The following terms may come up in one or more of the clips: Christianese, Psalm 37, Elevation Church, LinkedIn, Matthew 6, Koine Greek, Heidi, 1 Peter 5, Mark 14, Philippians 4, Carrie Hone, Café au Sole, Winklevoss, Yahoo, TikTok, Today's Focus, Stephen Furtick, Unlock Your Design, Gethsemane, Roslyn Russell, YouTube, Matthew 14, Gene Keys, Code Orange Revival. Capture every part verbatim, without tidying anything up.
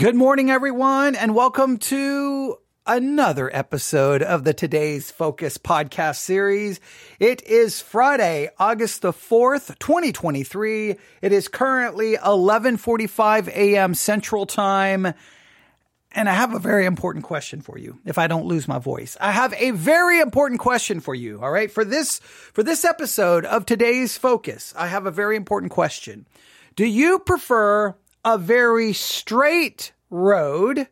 Good morning, everyone, and welcome to another episode of the Today's Focus podcast series. It is Friday, August the fourth, twenty twenty-three. It is currently eleven forty-five a.m. Central Time, and I have a very important question for you. If I don't lose my voice, I have a very important question for you. All right, for this for this episode of Today's Focus, I have a very important question. Do you prefer a very straight road,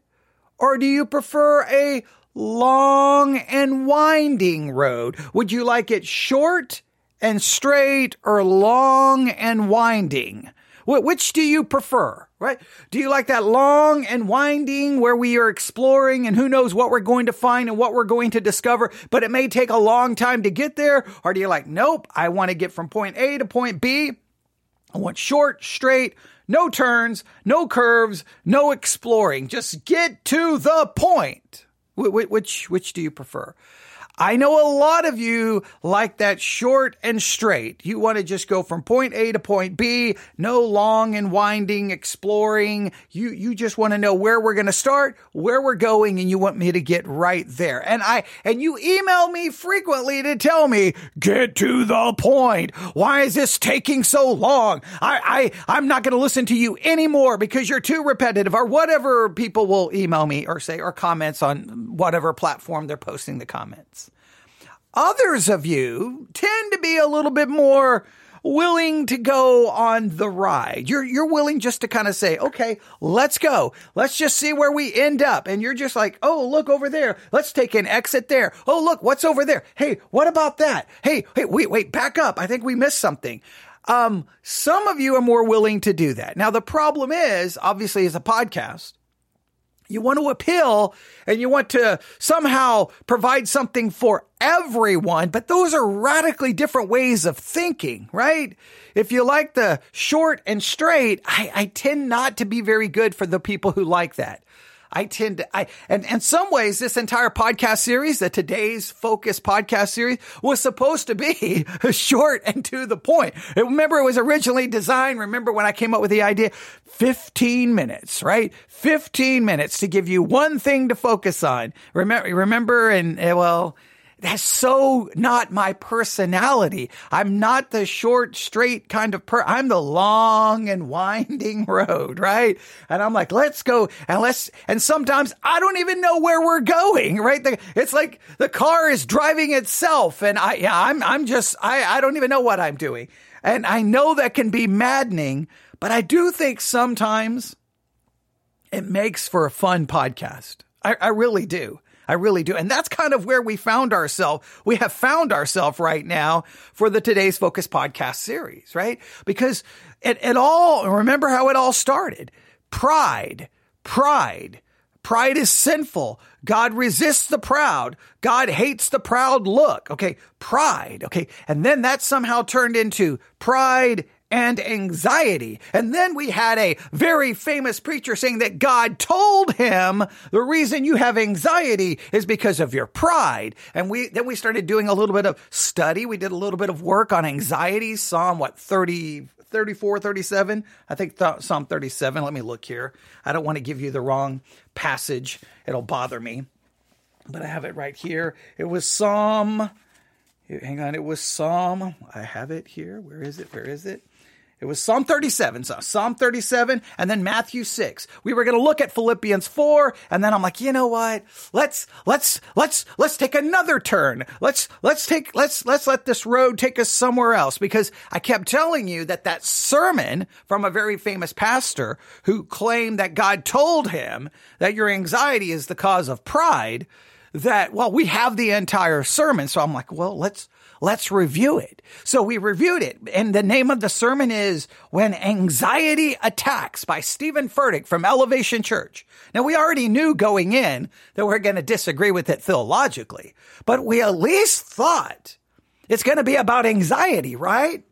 or do you prefer a long and winding road? Would you like it short and straight or long and winding? Which do you prefer, right? Do you like that long and winding where we are exploring and who knows what we're going to find and what we're going to discover, but it may take a long time to get there? Or do you like, nope, I want to get from point A to point B. I want short, straight, no turns, no curves, no exploring. Just get to the point. Which, which do you prefer? I know a lot of you like that short and straight. You want to just go from point A to point B, no long and winding exploring. You, you just want to know where we're going to start, where we're going, and you want me to get right there. And I, and you email me frequently to tell me, get to the point. Why is this taking so long? I, I, I'm not going to listen to you anymore because you're too repetitive, or whatever people will email me or say, or comments on whatever platform they're posting the comments. Others of you tend to be a little bit more willing to go on the ride. You're you're willing just to kind of say, okay, let's go. Let's just see where we end up. And you're just like, oh, look over there. Let's take an exit there. Oh, look, what's over there? Hey, what about that? Hey, hey, wait, wait, back up. I think we missed something. Um, some of you are more willing to do that. Now, the problem is, obviously, as a podcast, you want to appeal and you want to somehow provide something for everyone, but those are radically different ways of thinking, right? If you like the short and straight, I, I tend not to be very good for the people who like that. I tend to, I, and in some ways, this entire podcast series, the Today's Focus podcast series, was supposed to be short and to the point. Remember, it was originally designed. Remember when I came up with the idea, fifteen minutes, right? fifteen minutes to give you one thing to focus on. Remember, remember, and well, that's so not my personality. I'm not the short, straight kind of per. I'm the long and winding road, right? And I'm like, let's go and let's. And sometimes I don't even know where we're going, right? The, it's like the car is driving itself, and I, yeah, I'm, I'm just, I, I don't even know what I'm doing. And I know that can be maddening, but I do think sometimes it makes for a fun podcast. I, I really do. I really do. And that's kind of where we found ourselves. We have found ourselves right now for the Today's Focus podcast series, right? Because it, it all, remember how it all started. Pride, pride, pride is sinful. God resists the proud. God hates the proud look. Okay. Pride. Okay. And then that somehow turned into pride and anxiety. And then we had a very famous preacher saying that God told him the reason you have anxiety is because of your pride. And we then we started doing a little bit of study. We did a little bit of work on anxiety. Psalm, what, thirty, thirty-four, thirty-seven? I think th- Psalm thirty-seven. Let me look here. I don't want to give you the wrong passage. It'll bother me. But I have it right here. It was Psalm, hang on, it was Psalm, I have it here. Where is it? Where is it? It was Psalm thirty-seven, so Psalm thirty-seven, and then Matthew six. We were going to look at Philippians four, and then I'm like, you know what? Let's let's let's let's take another turn. Let's let's take let's let's let this road take us somewhere else, because I kept telling you that that sermon from a very famous pastor who claimed that God told him that your anxiety is the cause of pride. That, well, we have the entire sermon, so I'm like, well, let's let's review it. So we reviewed it, and the name of the sermon is When Anxiety Attacks by Stephen Furtick from Elevation Church. Now, we already knew going in that we're going to disagree with it theologically, but we at least thought it's going to be about anxiety, right?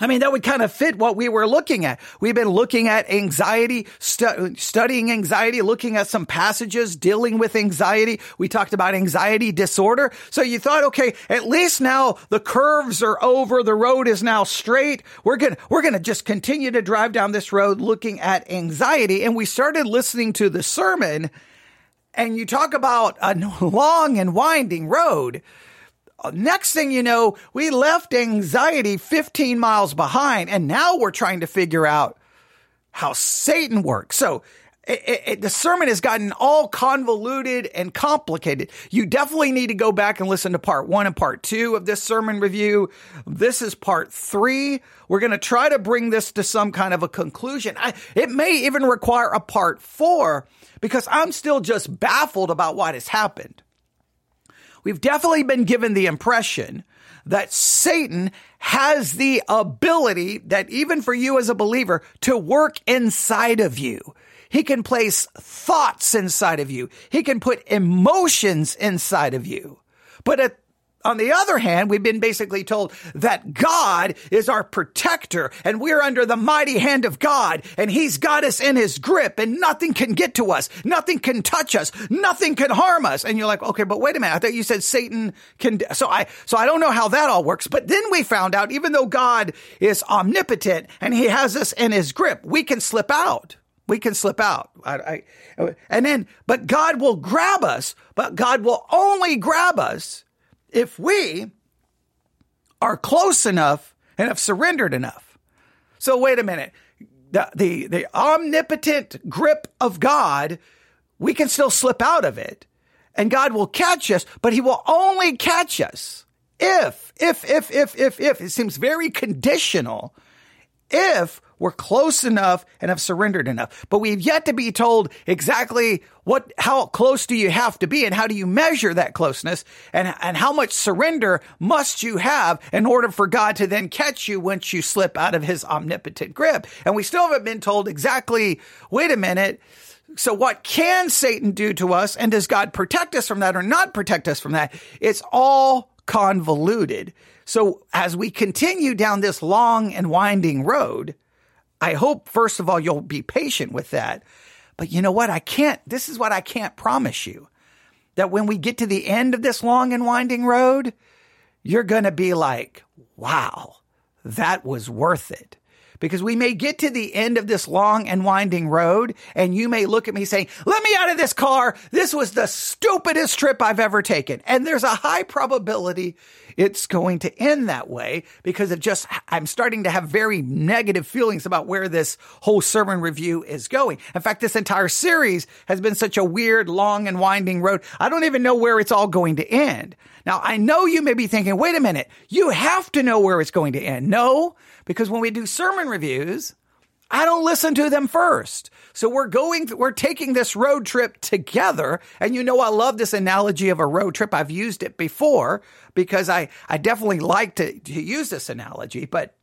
I mean, that would kind of fit what we were looking at. We've been looking at anxiety, stu- studying anxiety, looking at some passages, dealing with anxiety. We talked about anxiety disorder. So you thought, okay, at least now the curves are over. The road is now straight. We're going we're going to just continue to drive down this road looking at anxiety. And we started listening to the sermon, and you talk about a long and winding road. Next thing you know, we left anxiety fifteen miles behind, and now we're trying to figure out how Satan works. So it, it, the sermon has gotten all convoluted and complicated. You definitely need to go back and listen to part one and part two of this sermon review. This is part three. We're going to try to bring this to some kind of a conclusion. I, it may even require a part four, because I'm still just baffled about what has happened. We've definitely been given the impression that Satan has the ability, that even for you as a believer, to work inside of you. He can place thoughts inside of you. He can put emotions inside of you. But at, on the other hand, we've been basically told that God is our protector, and we're under the mighty hand of God, and he's got us in his grip, and nothing can get to us. Nothing can touch us. Nothing can harm us. And you're like, okay, but wait a minute. I thought you said Satan can. So I, so I don't know how that all works. But then we found out, even though God is omnipotent and he has us in his grip, we can slip out. We can slip out. I, I, and then, but God will grab us, but God will only grab us if we are close enough and have surrendered enough. So wait a minute. The, the, the omnipotent grip of God, we can still slip out of it, and God will catch us, but he will only catch us if, if, if, if, if, if, it seems very conditional, if we're close enough and have surrendered enough. But we've yet to be told exactly what, how close do you have to be, and how do you measure that closeness, and, and how much surrender must you have in order for God to then catch you once you slip out of his omnipotent grip. And we still haven't been told exactly, wait a minute, so what can Satan do to us, and does God protect us from that or not protect us from that? It's all convoluted. So as we continue down this long and winding road, I hope, first of all, you'll be patient with that. But you know what? I can't, this is what I can't promise you, that when we get to the end of this long and winding road, you're going to be like, wow, that was worth it. Because we may get to the end of this long and winding road, and you may look at me saying, let me out of this car. This was the stupidest trip I've ever taken. And there's a high probability it's going to end that way, because of just, I'm starting to have very negative feelings about where this whole sermon review is going. In fact, this entire series has been such a weird, long and winding road. I don't even know where it's all going to end. Now, I know you may be thinking, wait a minute, you have to know where it's going to end. No, because when we do sermon reviews, I don't listen to them first. So we're going, th- we're taking this road trip together. And you know, I love this analogy of a road trip. I've used it before, because I, I definitely like to, to use this analogy, but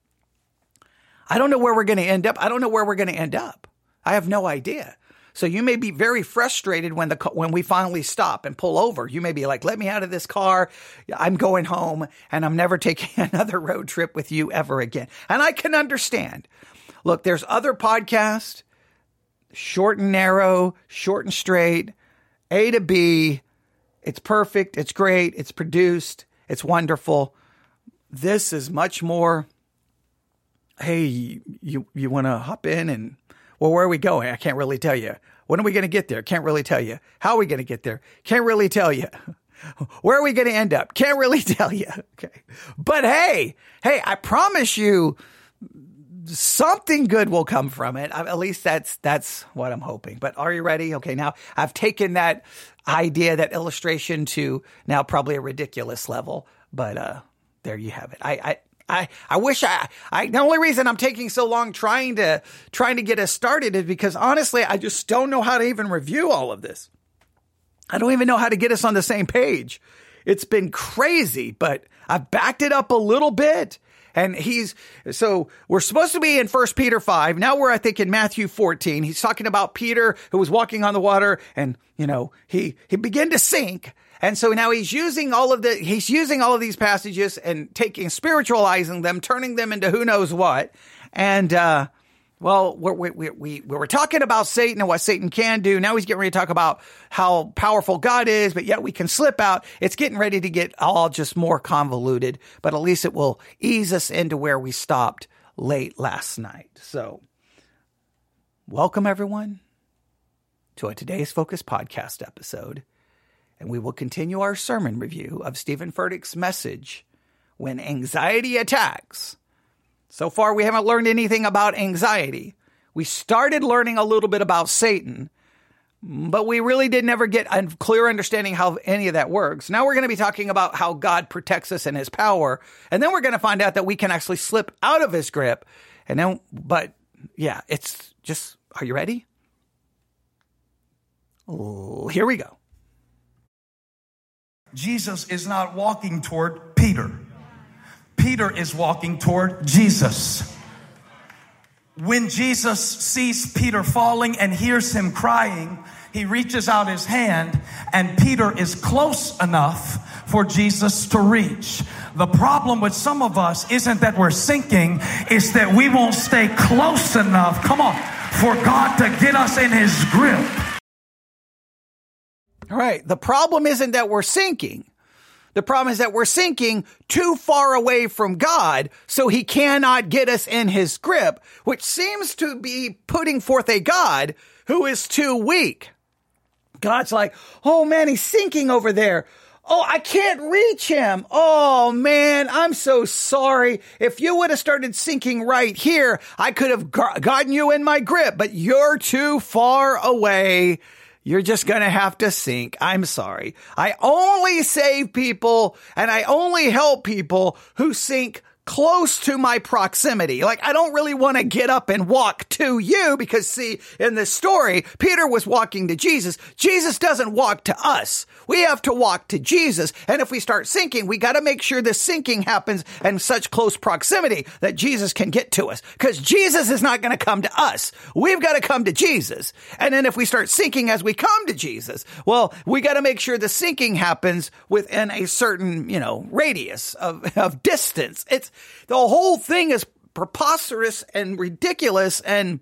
I don't know where we're going to end up. I don't know where we're going to end up. I have no idea. So you may be very frustrated when the when we finally stop and pull over. You may be like, let me out of this car. I'm going home, and I'm never taking another road trip with you ever again. And I can understand. Look, there's other podcasts, short and narrow, short and straight, A to B. It's perfect. It's great. It's produced. It's wonderful. This is much more, hey, you, you want to hop in and, well, where are we going? I can't really tell you. When are we going to get there? Can't really tell you. How are we going to get there? Can't really tell you. Where are we going to end up? Can't really tell you. Okay. But hey, hey, I promise you something good will come from it. At least that's that's what I'm hoping. But are you ready? Okay, now I've taken that idea, that illustration, to now probably a ridiculous level. But uh, there you have it. I. I I, I wish I, I, the only reason I'm taking so long trying to, trying to get us started is because honestly, I just don't know how to even review all of this. I don't even know how to get us on the same page. It's been crazy, but I've backed it up a little bit. And he's, so we're supposed to be in First Peter five. Now we're, I think, in Matthew fourteen. He's talking about Peter, who was walking on the water, and, you know, he, he began to sink. And so now he's using all of the, he's using all of these passages and taking, spiritualizing them, turning them into who knows what. And, uh, well, we, we, we, we were talking about Satan and what Satan can do. Now he's getting ready to talk about how powerful God is, but yet we can slip out. It's getting ready to get all just more convoluted, but at least it will ease us into where we stopped late last night. So welcome everyone to a Today's Focus podcast episode. And we will continue our sermon review of Stephen Furtick's message, When Anxiety Attacks. So far, we haven't learned anything about anxiety. We started learning a little bit about Satan, but we really did never get a clear understanding how any of that works. Now we're going to be talking about how God protects us and his power. And then we're going to find out that we can actually slip out of his grip. And then, but yeah, it's just, are you ready? Oh, here we go. Jesus is not walking toward Peter. Peter is walking toward Jesus. When Jesus sees Peter falling and hears him crying, he reaches out his hand, and Peter is close enough for Jesus to reach. The problem with some of us isn't that we're sinking, it's that we won't stay close enough, come on, for God to get us in his grip. All right, the problem isn't that we're sinking. The problem is that we're sinking too far away from God, so he cannot get us in his grip, which seems to be putting forth a God who is too weak. God's like, oh man, he's sinking over there. Oh, I can't reach him. Oh man, I'm so sorry. If you would have started sinking right here, I could have gotten you in my grip, but you're too far away. You're just going to have to sink. I'm sorry. I only save people and I only help people who sink close to my proximity. Like, I don't really want to get up and walk to you because, see, in this story, Peter was walking to Jesus. Jesus doesn't walk to us. We have to walk to Jesus. And if we start sinking, we got to make sure the sinking happens in such close proximity that Jesus can get to us, because Jesus is not going to come to us. We've got to come to Jesus. And then if we start sinking as we come to Jesus, well, we got to make sure the sinking happens within a certain, you know, radius of, of distance. It's, the whole thing is preposterous and ridiculous, and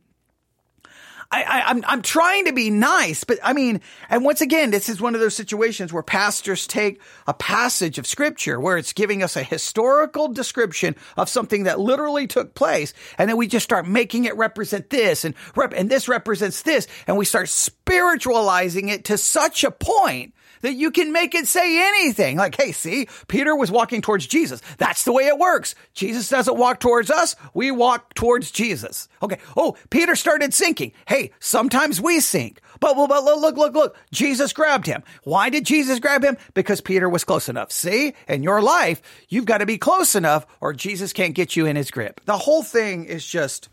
I, I, I'm, I'm trying to be nice, but I mean, and once again, this is one of those situations where pastors take a passage of scripture where it's giving us a historical description of something that literally took place. And then we just start making it represent this and rep- and this represents this. And we start spiritualizing it to such a point that you can make it say anything. Like, hey, see, Peter was walking towards Jesus. That's the way it works. Jesus doesn't walk towards us. We walk towards Jesus. Okay. Oh, Peter started sinking. Hey, sometimes we sink. But, but, but look, look, look. Jesus grabbed him. Why did Jesus grab him? Because Peter was close enough. See, in your life, you've got to be close enough or Jesus can't get you in his grip. The whole thing is just...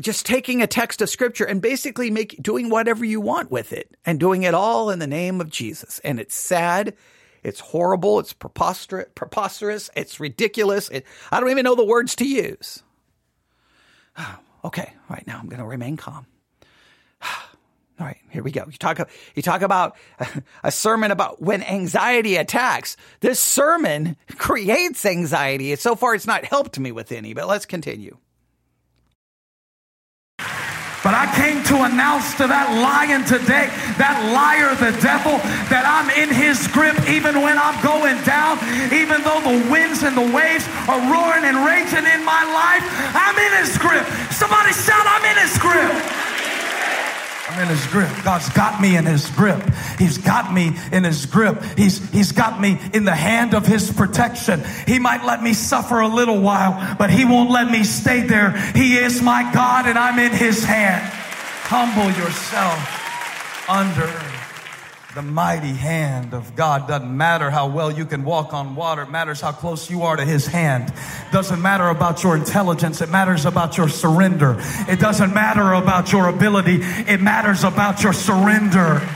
just taking a text of scripture and basically make, doing whatever you want with it and doing it all in the name of Jesus. And it's sad. It's horrible. It's preposterous. preposterous it's ridiculous. It, I don't even know the words to use. Okay. All right. Now I'm going to remain calm. All right, here we go. You talk, you talk about a sermon about when anxiety attacks. This sermon creates anxiety. So far, it's not helped me with any, but let's continue. But I came to announce to that lion today, that liar, the devil, that I'm in his grip even when I'm going down, even though the winds and the waves are roaring and raging in my life, I'm in his grip. Somebody shout, I'm in his grip. I'm in his grip. God's got me in his grip. He's got me in his grip. He's, he's got me in the hand of his protection. He might let me suffer a little while, but he won't let me stay there. He is my God and I'm in his hand. Humble yourself under the mighty hand of God. Doesn't matter how well you can walk on water. It matters how close you are to his hand. Doesn't matter about your intelligence. It matters about your surrender. It doesn't matter about your ability. It matters about your surrender.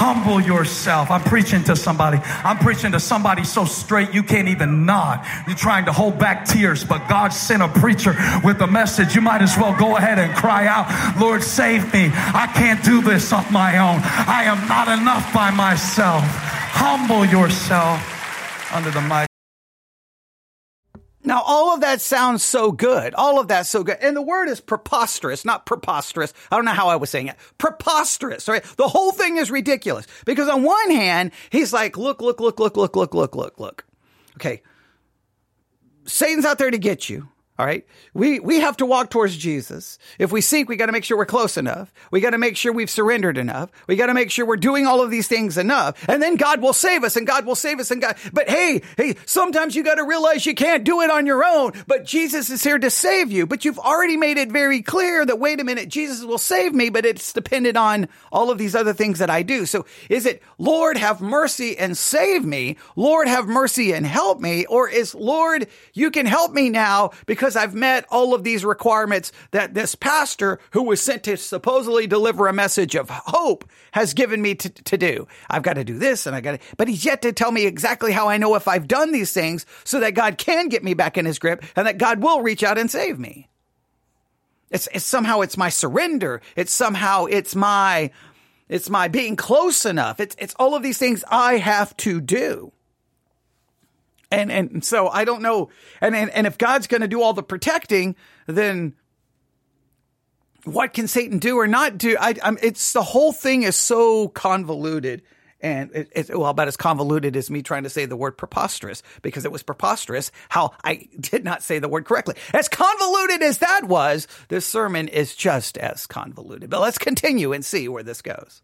Humble yourself. I'm preaching to somebody. I'm preaching to somebody so straight you can't even nod. You're trying to hold back tears, but God sent a preacher with a message. You might as well go ahead and cry out, Lord, save me. I can't do this on my own. I am not enough by myself. Humble yourself under the mighty. Now, all of that sounds so good. All of that's so good. And the word is preposterous, not preposterous. I don't know how I was saying it. Preposterous, right? The whole thing is ridiculous because on one hand, he's like, look, look, look, look, look, look, look, look, look. Okay. Satan's out there to get you. All right. We, we have to walk towards Jesus. If we seek, we got to make sure we're close enough. We got to make sure we've surrendered enough. We got to make sure we're doing all of these things enough. And then God will save us and God will save us and God. But hey, hey, sometimes you got to realize you can't do it on your own, but Jesus is here to save you. But you've already made it very clear that, wait a minute, Jesus will save me, but it's dependent on all of these other things that I do. So is it, Lord, have mercy and save me? Lord, have mercy and help me? Or is, Lord, you can help me now because I've met all of these requirements that this pastor who was sent to supposedly deliver a message of hope has given me to, to do. I've got to do this and I got to, but he's yet to tell me exactly how I know if I've done these things so that God can get me back in his grip and that God will reach out and save me. It's, it's somehow it's my surrender. It's somehow it's my, it's my being close enough. It's, it's all of these things I have to do. And and so I don't know. And and, and if God's going to do all the protecting, then what can Satan do or not do? I, I'm, it's the whole thing is so convoluted, and it, it's well about as convoluted as me trying to say the word preposterous because it was preposterous how I did not say the word correctly. As convoluted as that was, this sermon is just as convoluted. But let's continue and see where this goes.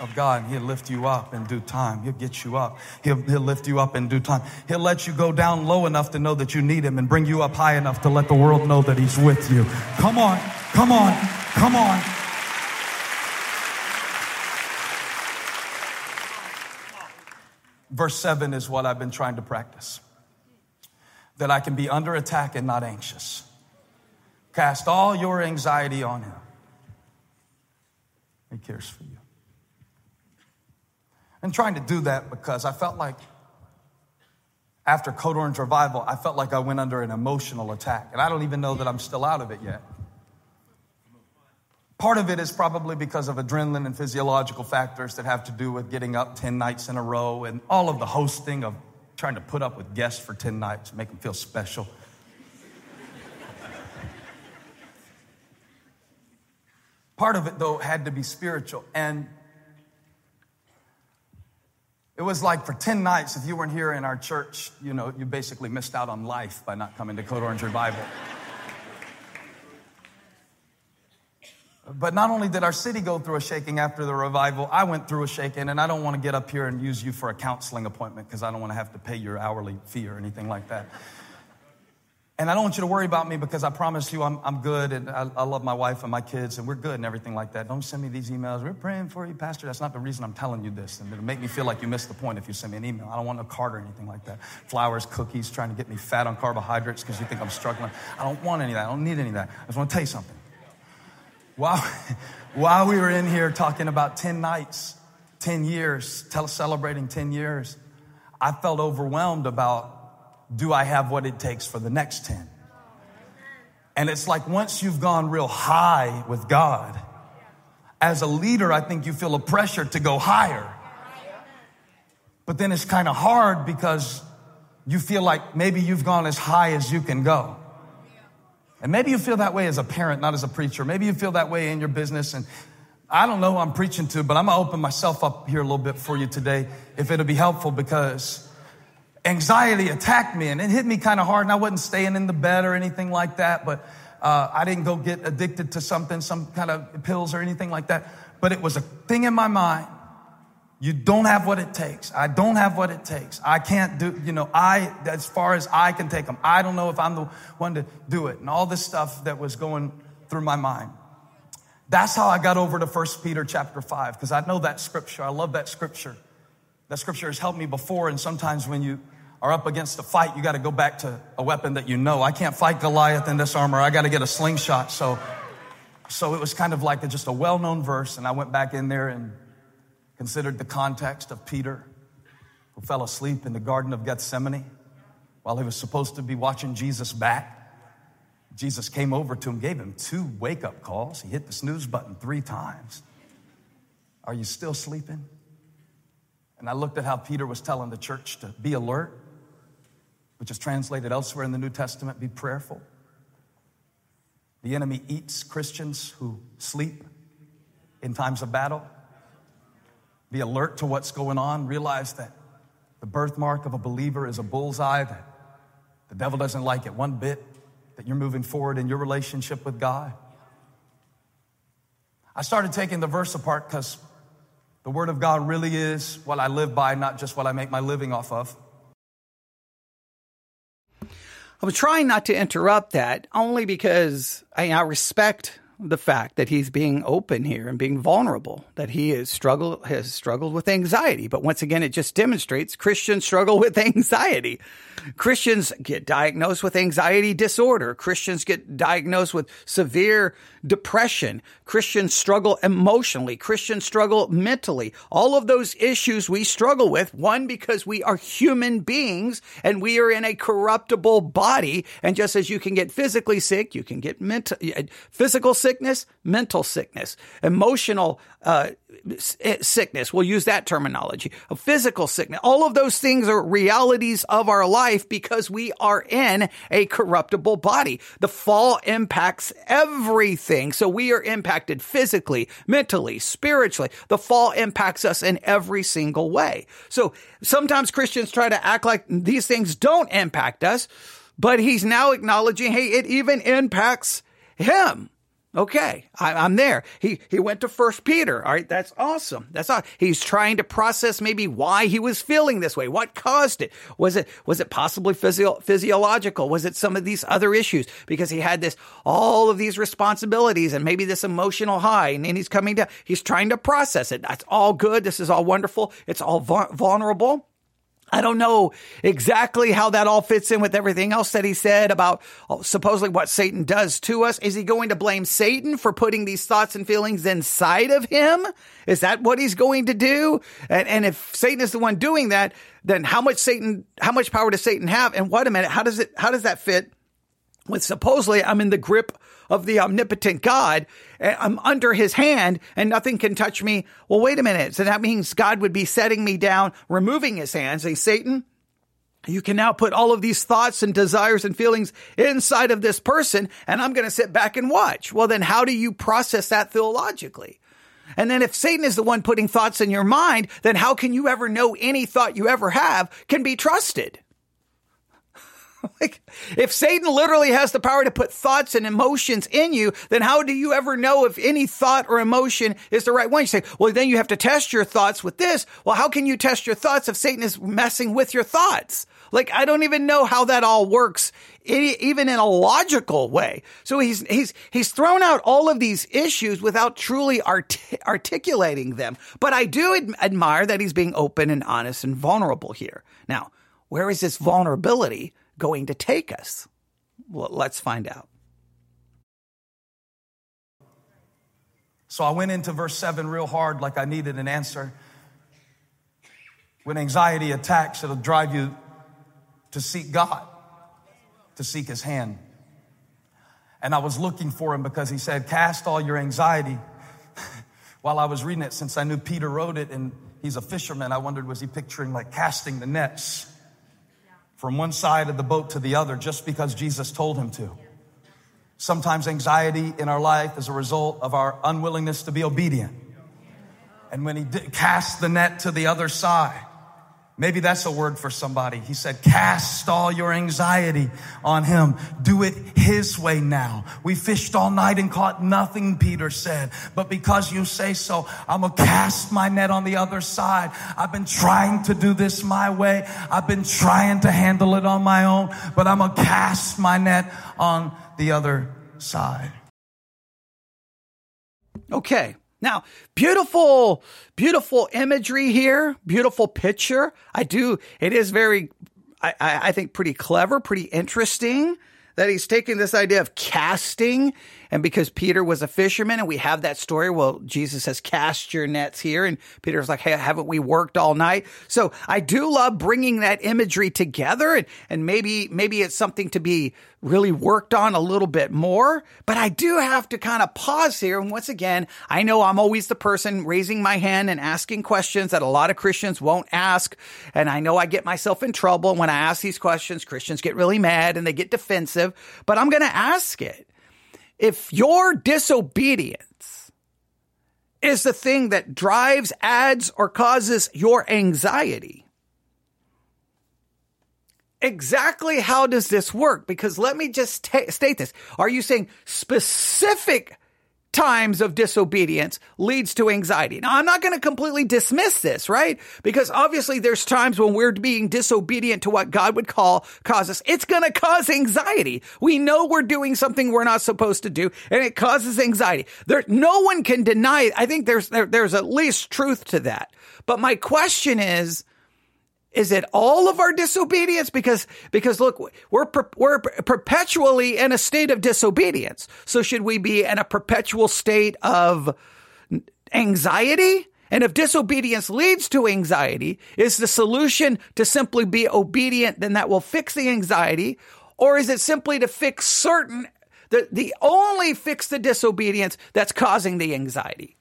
Of God, he'll lift you up in due time. He'll get you up. He'll, he'll lift you up in due time. He'll let you go down low enough to know that you need him and bring you up high enough to let the world know that he's with you. Come on, come on, come on. Verse seven is what I've been trying to practice. That I can be under attack and not anxious. Cast all your anxiety on him. He cares for you. And trying to do that because I felt like after Code Orange Revival, I felt like I went under an emotional attack. And I don't even know that I'm still out of it yet. Part of it is probably because of adrenaline and physiological factors that have to do with getting up ten nights in a row and all of the hosting of trying to put up with guests for ten nights, make them feel special. Part of it, though, had to be spiritual. And it was like for ten nights, if you weren't here in our church, you know, you basically missed out on life by not coming to Code Orange Revival. But not only did our city go through a shaking after the revival, I went through a shaking, and I don't want to get up here and use you for a counseling appointment because I don't want to have to pay your hourly fee or anything like that. And I don't want you to worry about me because I promise you I'm, I'm good, and I, I love my wife and my kids, and we're good and everything like that. Don't send me these emails. We're praying for you, Pastor. That's not the reason I'm telling you this. And it'll make me feel like you missed the point if you send me an email. I don't want a card or anything like that. Flowers, cookies, trying to get me fat on carbohydrates because you think I'm struggling. I don't want any of that. I don't need any of that. I just want to tell you something. While, while we were in here talking about ten nights, ten years, celebrating ten years, I felt overwhelmed about, do I have what it takes for the next ten? And it's like once you've gone real high with God, as a leader, I think you feel a pressure to go higher. But then it's kind of hard because you feel like maybe you've gone as high as you can go. And maybe you feel that way as a parent, not as a preacher. Maybe you feel that way in your business. And I don't know who I'm preaching to, but I'm going to open myself up here a little bit for you today if it'll be helpful, because anxiety attacked me and it hit me kind of hard, and I wasn't staying in the bed or anything like that, but uh, I didn't go get addicted to something, some kind of pills or anything like that. But it was a thing in my mind. You don't have what it takes. I don't have what it takes. I can't do, you know, I, as far as I can take them, I don't know if I'm the one to do it. And all this stuff that was going through my mind. That's how I got over to First Peter chapter five, because I know that scripture. I love that scripture. That scripture has helped me before, and sometimes when you are up against a fight, you got to go back to a weapon that you know. I can't fight Goliath in this armor. I got to get a slingshot. So So it was kind of like just a well-known verse, and I went back in there and considered the context of Peter, who fell asleep in the Garden of Gethsemane while he was supposed to be watching Jesus back. Jesus came over to him, gave him two wake-up calls. He hit the snooze button three times. Are you still sleeping? And I looked at how Peter was telling the church to be alert, which is translated elsewhere in the New Testament, be prayerful. The enemy eats Christians who sleep in times of battle. Be alert to what's going on. Realize that the birthmark of a believer is a bullseye, that the devil doesn't like it one bit, that you're moving forward in your relationship with God. I started taking the verse apart because the Word of God really is what I live by, not just what I make my living off of. I'm trying not to interrupt that, only because I, I respect the fact that he's being open here and being vulnerable, that he is struggle, has struggled with anxiety. But once again, it just demonstrates Christians struggle with anxiety. Christians get diagnosed with anxiety disorder. Christians get diagnosed with severe depression. Christians struggle emotionally. Christians struggle mentally. All of those issues we struggle with, one, because we are human beings and we are in a corruptible body. And just as you can get physically sick, you can get mental, physical sick. Sickness, mental sickness, emotional uh, sickness. We'll use that terminology. A physical sickness. All of those things are realities of our life because we are in a corruptible body. The fall impacts everything. So we are impacted physically, mentally, spiritually. The fall impacts us in every single way. So sometimes Christians try to act like these things don't impact us, but he's now acknowledging, hey, it even impacts him. Okay, I, I'm there. He he went to First Peter. All right, that's awesome. That's awesome. He's trying to process maybe why he was feeling this way. What caused it? Was it was it possibly physio- physiological? Was it some of these other issues? Because he had this all of these responsibilities and maybe this emotional high, and then he's coming down. He's trying to process it. That's all good. This is all wonderful. It's all vu- vulnerable. I don't know exactly how that all fits in with everything else that he said about supposedly what Satan does to us. Is he going to blame Satan for putting these thoughts and feelings inside of him? Is that what he's going to do? And, and if Satan is the one doing that, then how much Satan, how much power does Satan have? And wait a minute, how does it, how does that fit with supposedly I'm in the grip of the omnipotent God and I'm under his hand and nothing can touch me? Well, wait a minute. So that means God would be setting me down, removing his hands. Hey, Satan, you can now put all of these thoughts and desires and feelings inside of this person and I'm going to sit back and watch. Well, then how do you process that theologically? And then if Satan is the one putting thoughts in your mind, then how can you ever know any thought you ever have can be trusted? Like, if Satan literally has the power to put thoughts and emotions in you, then how do you ever know if any thought or emotion is the right one? You say, well, then you have to test your thoughts with this. Well, how can you test your thoughts if Satan is messing with your thoughts? Like, I don't even know how that all works, even in a logical way. So he's he's he's thrown out all of these issues without truly art- articulating them. But I do ad- admire that he's being open and honest and vulnerable here. Now, where is this vulnerability going to take us? Well, let's find out. So I went into verse seven real hard, like I needed an answer. When anxiety attacks, it'll drive you to seek God, to seek his hand. And I was looking for him because he said, cast all your anxiety. While I was reading it, since I knew Peter wrote it and he's a fisherman, I wondered, was he picturing like casting the nets from one side of the boat to the other just because Jesus told him to? Sometimes anxiety in our life is a result of our unwillingness to be obedient. And when he did cast the net to the other side, maybe that's a word for somebody. He said, cast all your anxiety on him. Do it his way now. We fished all night and caught nothing, Peter said. But because you say so, I'm going to cast my net on the other side. I've been trying to do this my way. I've been trying to handle it on my own. But I'm going to cast my net on the other side. Okay. Now, beautiful, beautiful imagery here, beautiful picture. I do, it is very, I, I think, pretty clever, pretty interesting that he's taking this idea of casting And because Peter was a fisherman and we have that story, well, Jesus says, cast your nets here. And Peter's like, hey, haven't we worked all night? So I do love bringing that imagery together. And, and maybe, maybe it's something to be really worked on a little bit more. But I do have to kind of pause here. And once again, I know I'm always the person raising my hand and asking questions that a lot of Christians won't ask. And I know I get myself in trouble when I ask these questions. Christians get really mad and they get defensive, but I'm going to ask it. If your disobedience is the thing that drives, adds, or causes your anxiety, exactly how does this work? Because let me just t- state this. Are you saying specific times of disobedience leads to anxiety? Now, I'm not going to completely dismiss this, right? Because obviously there's times when we're being disobedient to what God would call cause us. It's going to cause anxiety. We know we're doing something we're not supposed to do, and it causes anxiety. There, no one can deny it. I think there's there, there's at least truth to that. But my question is, is it all of our disobedience? Because, because look, we're, per, we're perpetually in a state of disobedience. So should we be in a perpetual state of anxiety? And if disobedience leads to anxiety, is the solution to simply be obedient? Then that will fix the anxiety. Or is it simply to fix certain, the, the only fix the disobedience that's causing the anxiety?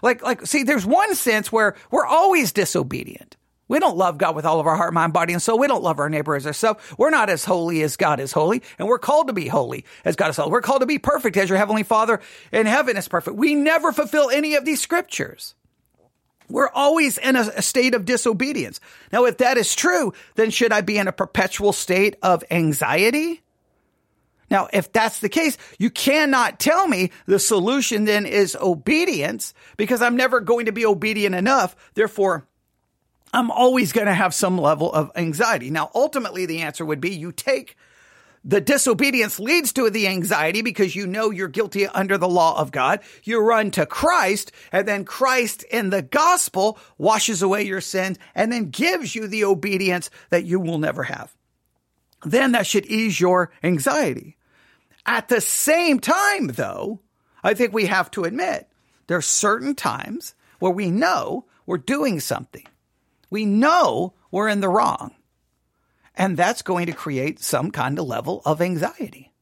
Like, like, see, there's one sense where we're always disobedient. We don't love God with all of our heart, mind, body, and soul. We don't love our neighbor as ourselves. We're not as holy as God is holy, and we're called to be holy as God is holy. We're called to be perfect as your heavenly Father in heaven is perfect. We never fulfill any of these scriptures. We're always in a state of disobedience. Now, if that is true, then should I be in a perpetual state of anxiety? Now, if that's the case, you cannot tell me the solution then is obedience, because I'm never going to be obedient enough. Therefore, I'm always going to have some level of anxiety. Now, ultimately, the answer would be you take the disobedience leads to the anxiety because you know you're guilty under the law of God. You run to Christ, and then Christ in the gospel washes away your sins and then gives you the obedience that you will never have. Then that should ease your anxiety. At the same time, though, I think we have to admit there are certain times where we know we're doing something. We know we're in the wrong, and that's going to create some kind of level of anxiety.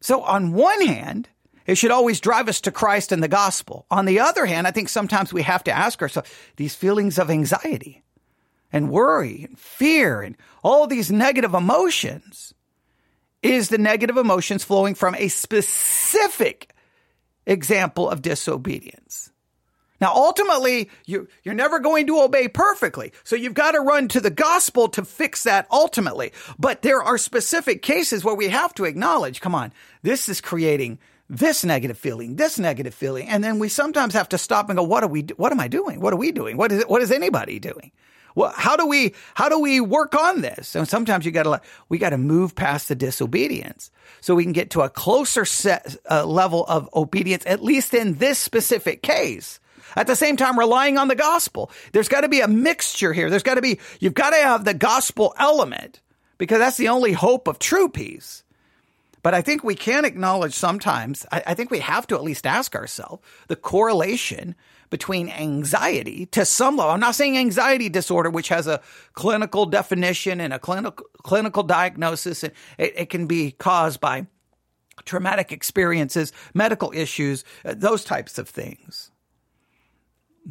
So on one hand, it should always drive us to Christ and the gospel. On the other hand, I think sometimes we have to ask ourselves, these feelings of anxiety and worry and fear and all these negative emotions, is the negative emotions flowing from a specific example of disobedience? Now, ultimately, you, you're never going to obey perfectly. So you've got to run to the gospel to fix that ultimately. But there are specific cases where we have to acknowledge, come on, this is creating this negative feeling, this negative feeling. And then we sometimes have to stop and go, what are we, what am I doing? What are we doing? What is it? What is anybody doing? Well, how do we, how do we work on this? And sometimes you got to, we got to move past the disobedience so we can get to a closer set, uh, level of obedience, at least in this specific case. At the same time, relying on the gospel. There's got to be a mixture here. There's got to be, you've got to have the gospel element because that's the only hope of true peace. But I think we can acknowledge sometimes, I, I think we have to at least ask ourselves the correlation between anxiety to some level. I'm not saying anxiety disorder, which has a clinical definition and a clinical, clinical diagnosis, and it, it can be caused by traumatic experiences, medical issues, those types of things.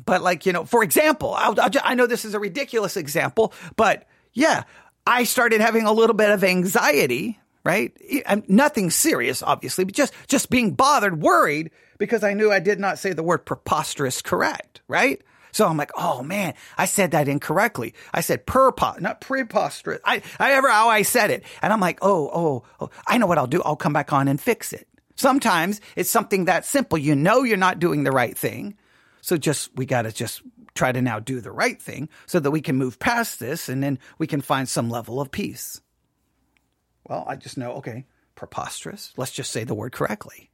But like, you know, for example, I'll, I'll just, I know this is a ridiculous example, but yeah, I started having a little bit of anxiety, right? I'm, nothing serious, obviously, but just, just being bothered, worried, because I knew I did not say the word preposterous correct, right? So I'm like, oh man, I said that incorrectly. I said perpo, not preposterous. I, I ever how I said it. And I'm like, oh, oh, oh, I know what I'll do. I'll come back on and fix it. Sometimes it's something that simple. You know, you're not doing the right thing. So just, we got to just try to now do the right thing so that we can move past this and then we can find some level of peace. Well, I just know, okay, preposterous. Let's just say the word correctly.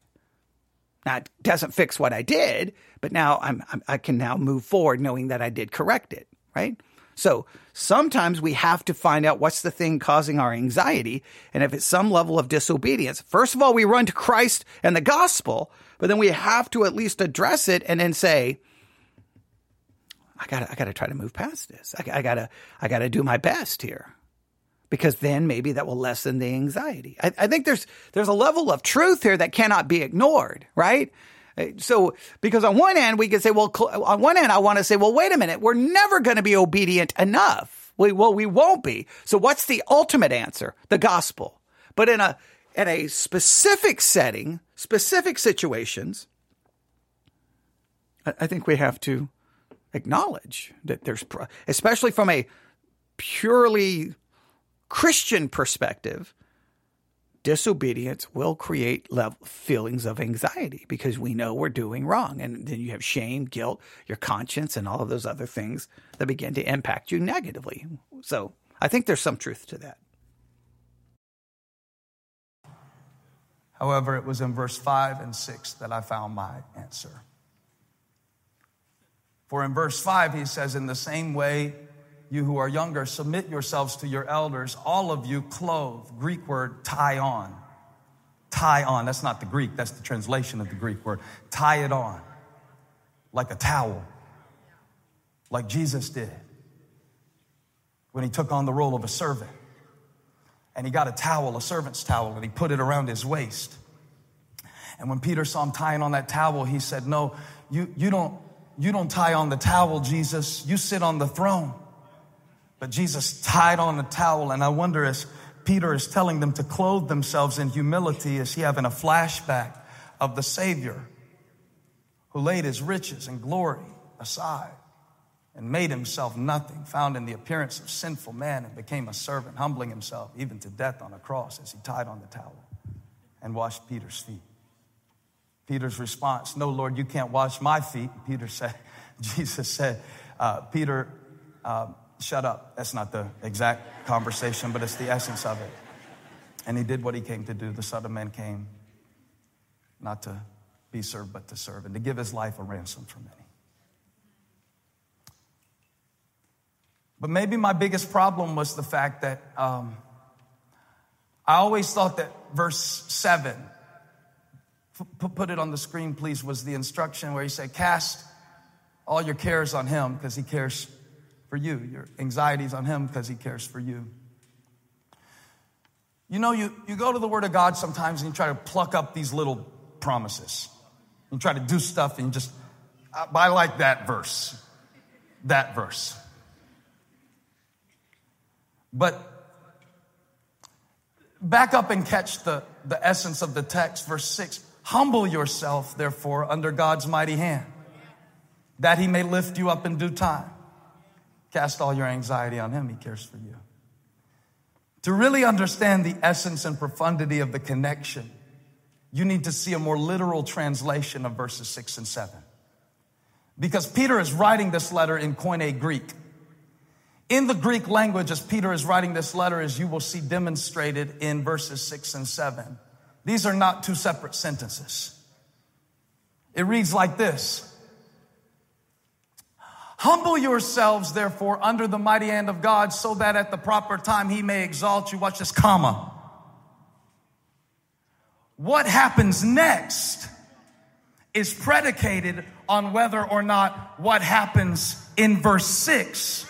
Now, it doesn't fix what I did, but now I'm, I'm, I can now move forward knowing that I did correct it, right? So sometimes we have to find out what's the thing causing our anxiety. And if it's some level of disobedience, first of all, we run to Christ and the gospel, but then we have to at least address it and then say, I gotta, I gotta try to move past this. I, I gotta, I gotta do my best here, because then maybe that will lessen the anxiety. I, I think there's, there's a level of truth here that cannot be ignored, right? So, because on one end, we could say, well, on one end, I want to say, well, wait a minute, we're never going to be obedient enough. We, well, we won't be. So what's the ultimate answer? The gospel. But in a, in a specific setting, specific situations, I, I think we have to acknowledge that there's, especially from a purely Christian perspective, disobedience will create level, feelings of anxiety because we know we're doing wrong. And then you have shame, guilt, your conscience, and all of those other things that begin to impact you negatively. So I think there's some truth to that. However, it was in verse five and six that I found my answer. For in verse five, he says, in the same way, you who are younger, submit yourselves to your elders. All of you, clothe. Greek word, tie on. Tie on. That's not the Greek. That's the translation of the Greek word. Tie it on. Like a towel. Like Jesus did when he took on the role of a servant. And he got a towel, a servant's towel, and he put it around his waist. And when Peter saw him tying on that towel, he said, no, you, you don't, you don't tie on the towel, Jesus. You sit on the throne. But Jesus tied on the towel, and I wonder, as Peter is telling them to clothe themselves in humility, is he having a flashback of the Savior who laid his riches and glory aside and made himself nothing, found in the appearance of sinful man, and became a servant, humbling himself even to death on a cross as he tied on the towel and washed Peter's feet. Peter's response, no, Lord, you can't wash my feet. Peter said, Jesus said, uh, Peter, uh, shut up. That's not the exact conversation, but it's the essence of it. And he did what he came to do. The Son of Man came not to be served, but to serve, and to give his life a ransom for many. But maybe my biggest problem was the fact that um, I always thought that verse seven, p- put it on the screen, please, was the instruction where he said, cast all your cares on him because he cares for you. Your anxiety's on him because he cares for you. You know, you, you go to the Word of God sometimes and you try to pluck up these little promises. You try to do stuff and you just, I, I like that verse, that verse. But back up and catch the, the essence of the text, verse six. Humble yourself, therefore, under God's mighty hand, that he may lift you up in due time. Cast all your anxiety on him. He cares for you. To really understand the essence and profundity of the connection, you need to see a more literal translation of verses six and seven. Because Peter is writing this letter in Koine Greek. In the Greek language, as Peter is writing this letter, as you will see demonstrated in verses six and seven, these are not two separate sentences. It reads like this. Humble yourselves, therefore, under the mighty hand of God, so that at the proper time he may exalt you. Watch this, comma. What happens next is predicated on whether or not what happens in verse six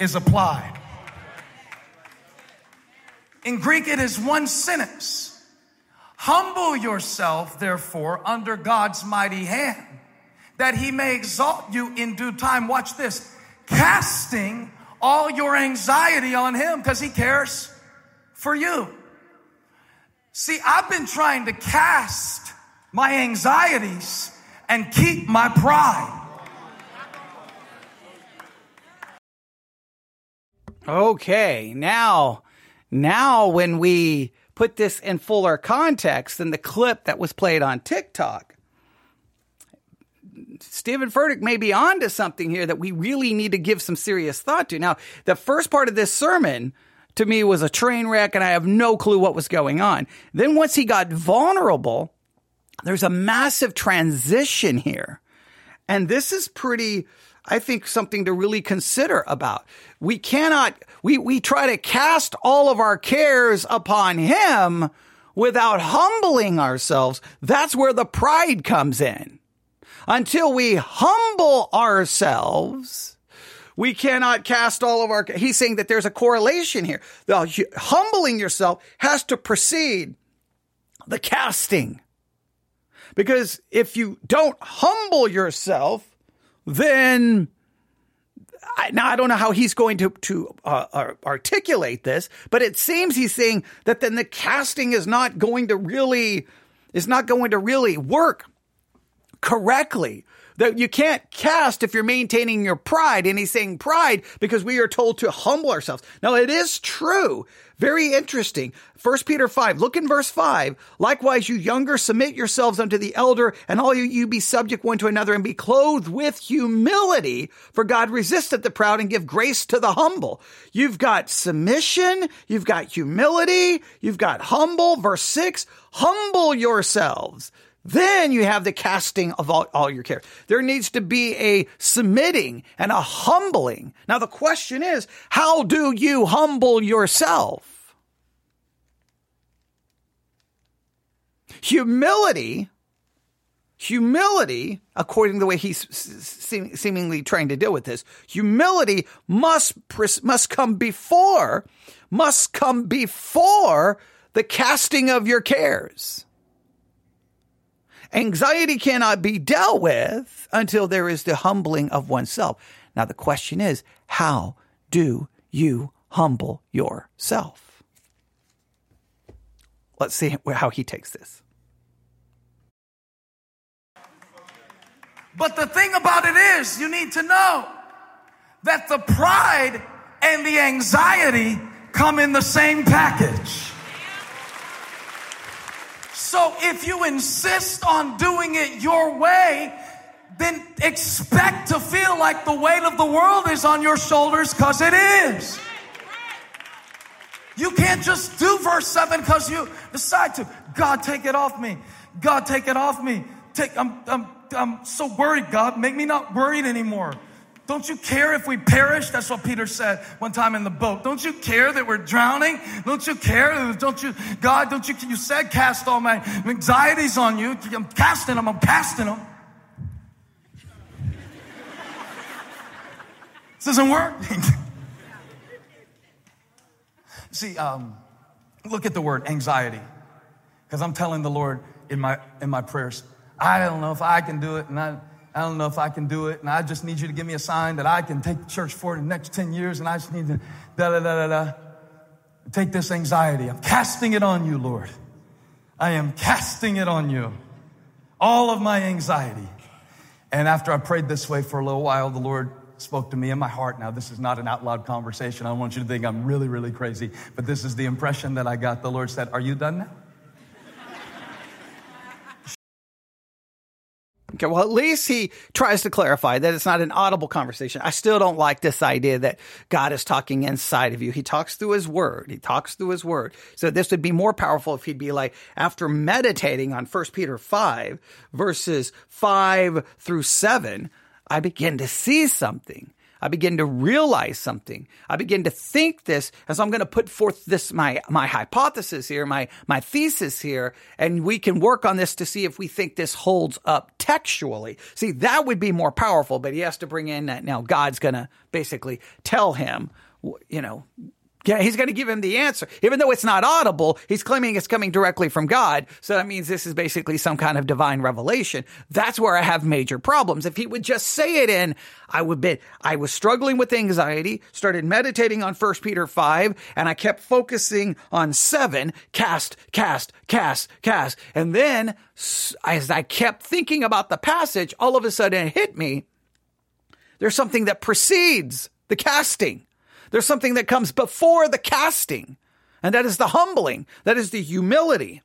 is applied. In Greek, it is one sentence. Humble yourself, therefore, under God's mighty hand, that he may exalt you in due time. Watch this. Casting all your anxiety on him because he cares for you. See, I've been trying to cast my anxieties and keep my pride. Okay, now, now when we put this in fuller context than the clip that was played on TikTok, Stephen Furtick may be onto something here that we really need to give some serious thought to. Now, the first part of this sermon to me was a train wreck, and I have no clue what was going on. Then once he got vulnerable, there's a massive transition here. And this is pretty I think, something to really consider about. We cannot, we, we try to cast all of our cares upon him without humbling ourselves. That's where the pride comes in. Until we humble ourselves, we cannot cast all of our, he's saying that there's a correlation here. The humbling yourself has to precede the casting. Because if you don't humble yourself, then, I, now I don't know how he's going to, to uh, articulate this, but it seems he's saying that then the casting is not going to really, is not going to really work correctly. That you can't cast if you're maintaining your pride. And he's saying pride because we are told to humble ourselves. Now, it is true. Very interesting. First Peter five, look in verse five. Likewise, you younger, submit yourselves unto the elder, and all you, you be subject one to another, and be clothed with humility, for God resisteth the proud and give grace to the humble. You've got submission, you've got humility, you've got humble. Verse six, humble yourselves. Then you have the casting of all, all your cares. There needs to be a submitting and a humbling. Now, the question is, how do you humble yourself? Humility, humility, according to the way he's seem, seemingly trying to deal with this, humility must, must come before, must come before the casting of your cares. Anxiety cannot be dealt with until there is the humbling of oneself. Now, the question is, how do you humble yourself? Let's see how he takes this. But the thing about it is, you need to know that the pride and the anxiety come in the same package. So if you insist on doing it your way, then expect to feel like the weight of the world is on your shoulders, because it is. You can't just do verse seven because you decide to. God, take it off me. God, take it off me. Take, I'm, I'm, I'm so worried, God. Make me not worried anymore. Don't you care if we perish? That's what Peter said one time in the boat. Don't you care that we're drowning? Don't you care? Don't you, God, don't you, you said cast all my anxieties on you. I'm casting them. I'm casting them. This isn't working. See, um, look at the word anxiety. Because I'm telling the Lord in my, in my prayers, I don't know if I can do it. And I I don't know if I can do it, and I just need you to give me a sign that I can take the church forward in the next ten years, and I just need to da-da-da-da-da. Take this anxiety. I'm casting it on you, Lord. I am casting it on you. All of my anxiety. And after I prayed this way for a little while, the Lord spoke to me in my heart. Now, this is not an out loud conversation. I don't want you to think I'm really, really crazy, but this is the impression that I got. The Lord said, are you done now? Okay, well, at least he tries to clarify that it's not an audible conversation. I still don't like this idea that God is talking inside of you. He talks through his word. He talks through his word. So this would be more powerful if he'd be like, after meditating on First Peter five, verses five through seven, I begin to see something. I begin to realize something. I begin to think this, and so I'm going to put forth this, my, my hypothesis here, my, my thesis here, and we can work on this to see if we think this holds up textually. See, that would be more powerful, but he has to bring in that now God's going to basically tell him, you know, yeah, he's going to give him the answer. Even though it's not audible, he's claiming it's coming directly from God. So that means this is basically some kind of divine revelation. That's where I have major problems. If he would just say it in, I would be, I was struggling with anxiety, started meditating on First Peter five, and I kept focusing on seven, cast, cast, cast, cast. And then as I kept thinking about the passage, all of a sudden it hit me. There's something that precedes the casting. There's something that comes before the casting, and that is the humbling. That is the humility.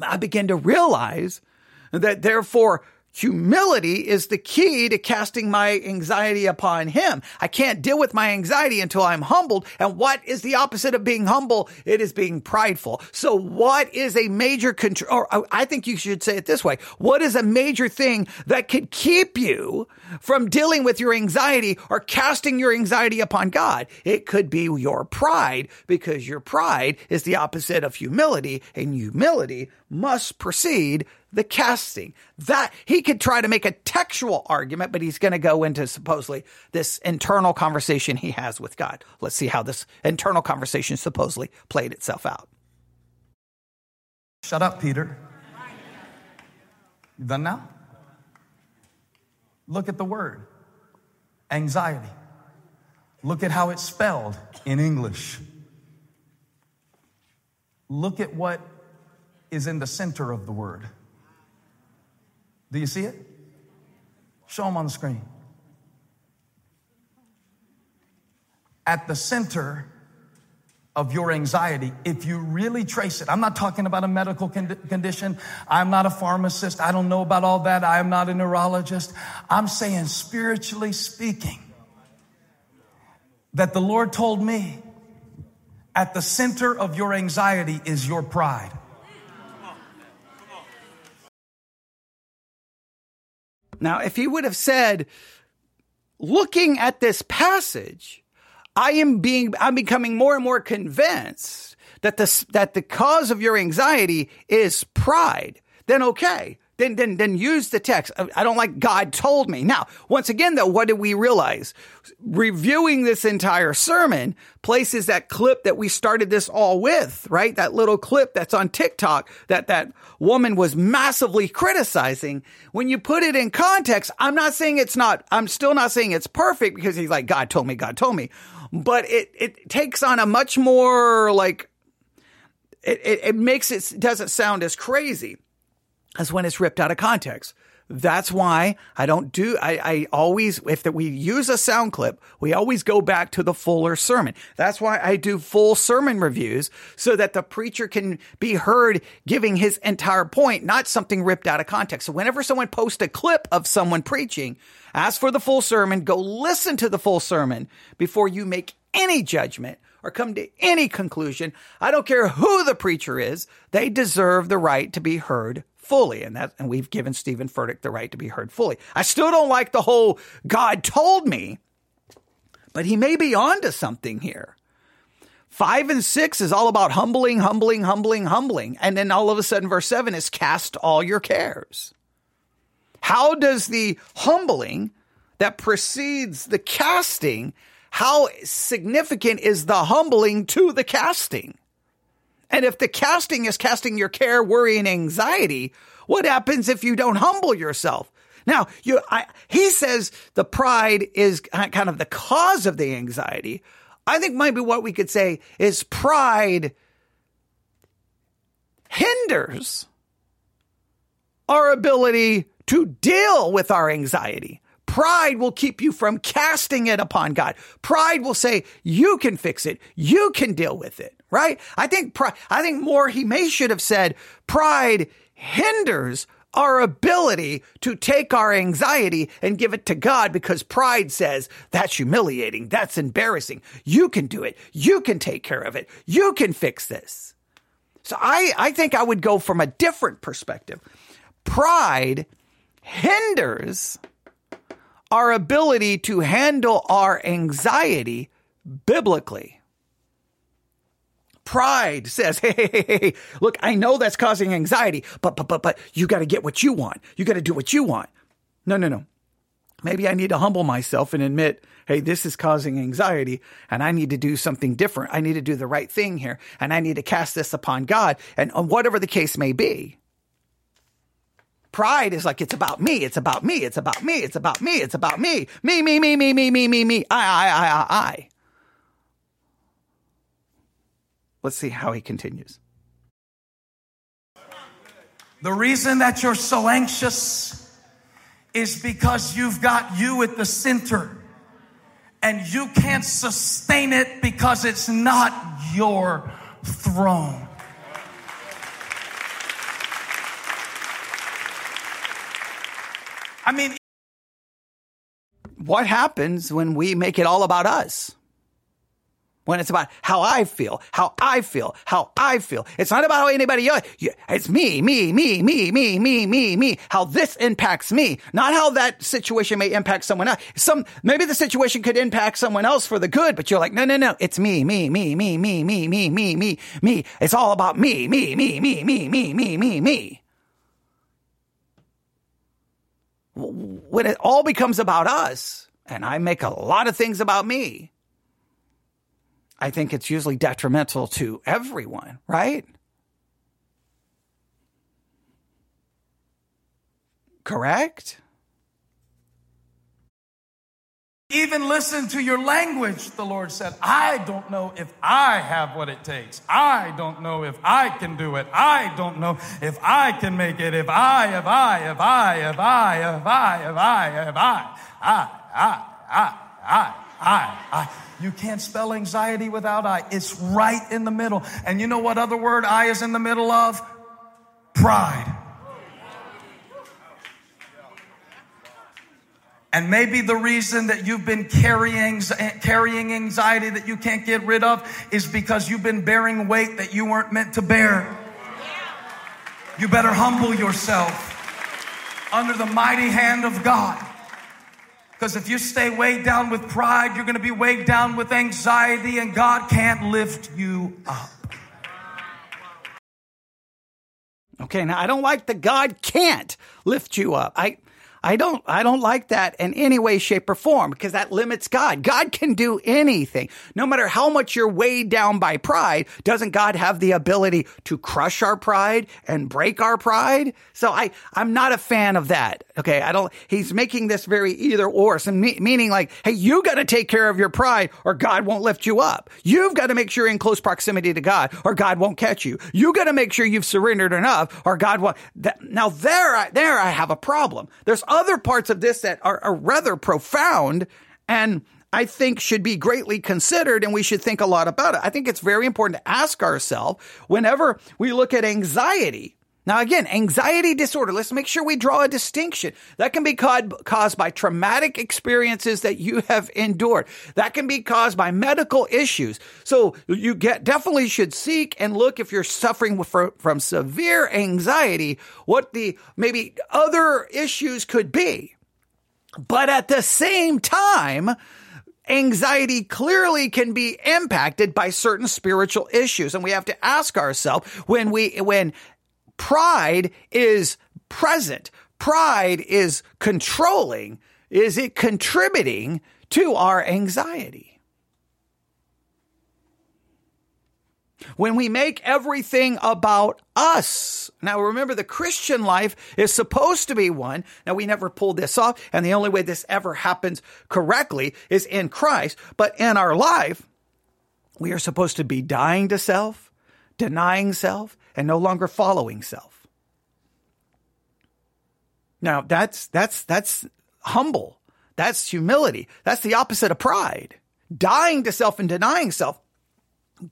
I begin to realize that therefore Humility is the key to casting my anxiety upon him. I can't deal with my anxiety until I'm humbled. And what is the opposite of being humble? It is being prideful. So what is a major control? Or I think you should say it this way. What is a major thing that could keep you from dealing with your anxiety or casting your anxiety upon God? It could be your pride, because your pride is the opposite of humility, and humility must precede the casting. That he could try to make a textual argument, but he's going to go into supposedly this internal conversation he has with God. Let's see how this internal conversation supposedly played itself out. Shut up, Peter. You done now? Look at the word anxiety. Look at how it's spelled in English. Look at what is in the center of the word. Do you see it? Show them on the screen. At the center of your anxiety, if you really trace it, I'm not talking about a medical con- condition. I'm not a pharmacist. I don't know about all that. I am not a neurologist. I'm saying, spiritually speaking, that the Lord told me at the center of your anxiety is your pride. Now, if he would have said, looking at this passage, I am being, I'm becoming more and more convinced that the, that the cause of your anxiety is pride, then okay. Then, then, then use the text. I don't like God told me. Now, once again, though, what did we realize? Reviewing this entire sermon places that clip that we started this all with, right? That little clip that's on TikTok that that woman was massively criticizing. When you put it in context, I'm not saying it's not, I'm still not saying it's perfect, because he's like, God told me, God told me. But it, it takes on a much more like, it, it, it makes it, doesn't sound as crazy as when it's ripped out of context. That's why I don't do, I, I always, if that we use a sound clip, we always go back to the fuller sermon. That's why I do full sermon reviews, so that the preacher can be heard giving his entire point, not something ripped out of context. So whenever someone posts a clip of someone preaching, ask for the full sermon, go listen to the full sermon before you make any judgment or come to any conclusion. I don't care who the preacher is, they deserve the right to be heard fully, and that, and we've given Stephen Furtick the right to be heard fully. I still don't like the whole God told me, but he may be onto something here. Five and six is all about humbling, humbling, humbling, humbling. And then all of a sudden, verse seven is cast all your cares. How does the humbling that precedes the casting, how significant is the humbling to the casting? And if the casting is casting your care, worry, and anxiety, what happens if you don't humble yourself? Now, you, I, he says the pride is kind of the cause of the anxiety. I think maybe what we could say is pride hinders our ability to deal with our anxiety. Pride will keep you from casting it upon God. Pride will say, you can fix it. You can deal with it, right? I think pride, I think more he may should have said, pride hinders our ability to take our anxiety and give it to God, because pride says, that's humiliating. That's embarrassing. You can do it. You can take care of it. You can fix this. So I, I think I would go from a different perspective. Pride hinders our ability to handle our anxiety biblically. Pride says, hey, hey, hey, hey, look, I know that's causing anxiety, but, but, but, but you got to get what you want. You got to do what you want. No, no, no. Maybe I need to humble myself and admit, hey, this is causing anxiety, and I need to do something different. I need to do the right thing here, and I need to cast this upon God, and whatever the case may be. Pride is like, it's about me, it's about me, it's about me, it's about me, it's about me, me, me, me, me, me, me, me, me, I, I, I, I, I. Let's see how he continues. The reason that you're so anxious is because you've got you at the center, and you can't sustain it because it's not your throne. I mean, what happens when we make it all about us? When it's about how I feel, how I feel, how I feel. It's not about how anybody else. It's me, me, me, me, me, me, me, me. How this impacts me, not how that situation may impact someone else. Some maybe the situation could impact someone else for the good, but you're like, no, no, no. It's me, me, me, me, me, me, me, me, me, me. It's all about me, me, me, me, me, me, me, me, me. When it all becomes about us, and I make a lot of things about me, I think it's usually detrimental to everyone, right? Correct? Even listen to your language, the Lord said. I don't know if I have what it takes. I don't know if I can do it. I don't know if I can make it. If I, if I, if I, if I, if I, if I, if I, I, I, I, I. I, I, you can't spell anxiety without I. It's right in the middle. And you know what other word I is in the middle of? Pride. And maybe the reason that you've been carrying, carrying anxiety that you can't get rid of is because you've been bearing weight that you weren't meant to bear. You better humble yourself under the mighty hand of God. Because if you stay weighed down with pride, you're going to be weighed down with anxiety, and God can't lift you up. Okay, now I don't like the God can't lift you up. I, I don't, I don't like that in any way, shape, or form, because that limits God. God can do anything. No matter how much you're weighed down by pride, doesn't God have the ability to crush our pride and break our pride? So I, I'm not a fan of that. Okay. I don't, he's making this very either or, some me, meaning like, hey, you got to take care of your pride or God won't lift you up. You've got to make sure you're in close proximity to God or God won't catch you. You got to make sure you've surrendered enough or God won't. That, now there, I, there I have a problem. There's other parts of this that are, are rather profound and I think should be greatly considered and we should think a lot about it. I think it's very important to ask ourselves whenever we look at anxiety. Now, again, anxiety disorder. Let's make sure we draw a distinction. That can be caused by traumatic experiences that you have endured. That can be caused by medical issues. So you get, definitely should seek and look if you're suffering from, from severe anxiety, what the maybe other issues could be. But at the same time, anxiety clearly can be impacted by certain spiritual issues. And we have to ask ourselves when we, when pride is present. Pride is controlling. Is it contributing to our anxiety? When we make everything about us. Now, remember, the Christian life is supposed to be one. Now, we never pulled this off, and the only way this ever happens correctly is in Christ. But in our life, we are supposed to be dying to self, denying self, and no longer following self. Now, that's that's that's humble. That's humility. That's the opposite of pride. Dying to self and denying self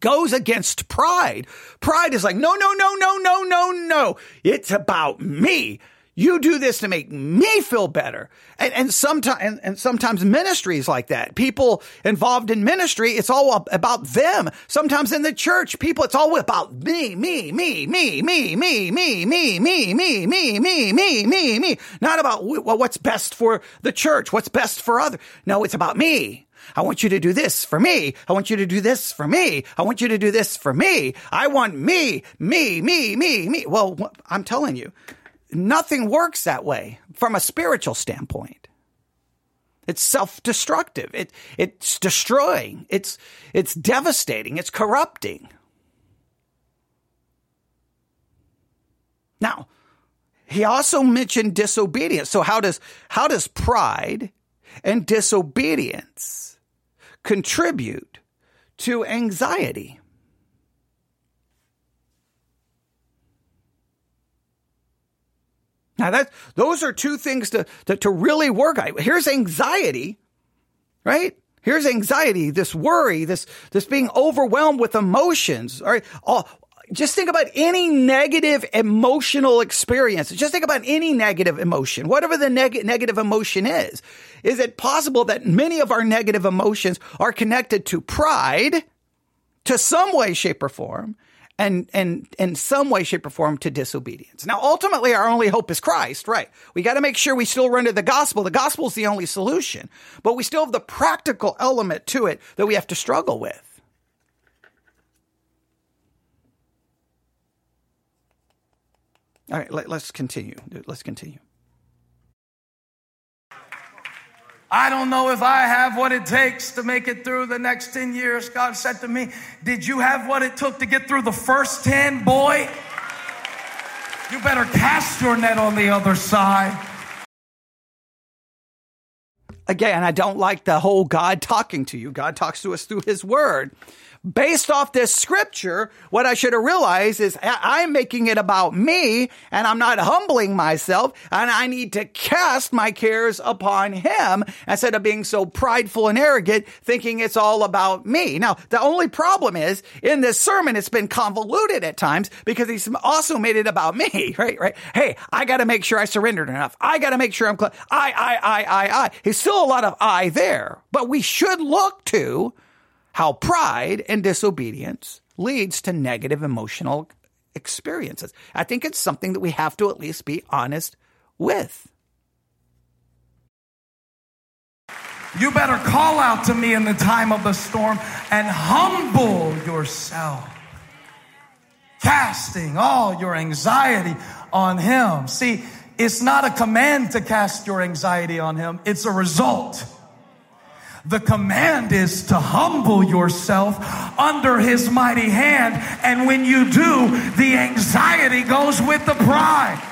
goes against pride. Pride is like, no, no, no, no, no, no, no. It's about me. You do this to make me feel better. And, and sometimes and, and sometimes ministries like that, people involved in ministry, it's all about them. Sometimes in the church, people, it's all about me, me, me, me, me, me, me, me, me, me, me, me, me, me, me. Not about well, what's best for the church, what's best for others. No, it's about me. I want you to do this for me. I want you to do this for me. I want you to do this for me. I want me, me, me, me, me. Well, I'm telling you. Nothing works that way from a spiritual standpoint. It's self-destructive. It, it's destroying. It's, it's devastating. It's corrupting. Now, he also mentioned disobedience. So how does, how does pride and disobedience contribute to anxiety? Now, that, those are two things to, to, to really work on. Here's anxiety, right? Here's anxiety, this worry, this, this being overwhelmed with emotions, all right? All, Just think about any negative emotional experience. Just think about any negative emotion, whatever the neg- negative emotion is. Is it possible that many of our negative emotions are connected to pride to some way, shape, or form, and and in some way, shape, or form to disobedience? Now, ultimately, our only hope is Christ, right? We got to make sure we still run to the gospel. The gospel is the only solution, but we still have the practical element to it that we have to struggle with. All right, let, let's continue. Let's continue. I don't know if I have what it takes to make it through the next ten years. God said to me, did you have what it took to get through the first ten, boy? You better cast your net on the other side. Again, I don't like the whole God talking to you. God talks to us through his word. Based off this scripture, what I should have realized is I'm making it about me, and I'm not humbling myself, and I need to cast my cares upon him instead of being so prideful and arrogant, thinking it's all about me. Now, the only problem is in this sermon, it's been convoluted at times because he's also made it about me, right? Right? Hey, I got to make sure I surrendered enough. I got to make sure I'm cl- I, I, I, I, I. He's still a lot of I there, but we should look to how pride and disobedience leads to negative emotional experiences. I think it's something that we have to at least be honest with. You better call out to me in the time of the storm and humble yourself, casting all your anxiety on him. See, it's not a command to cast your anxiety on him. It's a result. The command is to humble yourself under his mighty hand. And when you do, the anxiety goes with the pride.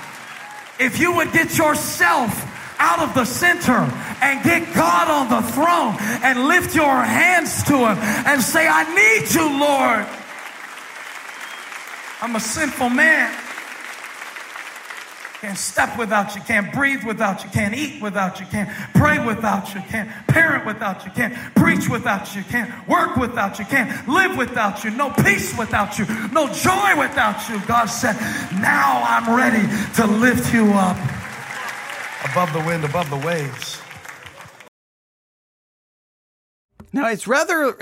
If you would get yourself out of the center and get God on the throne and lift your hands to him and say, I need you, Lord. I'm a sinful man. Can't step without you, can't breathe without you, can't eat without you, can't pray without you, can't parent without you, can't preach without you, can't work without you, can't live without you, no peace without you, no joy without you. God said, now I'm ready to lift you up above the wind, above the waves. Now, it's rather,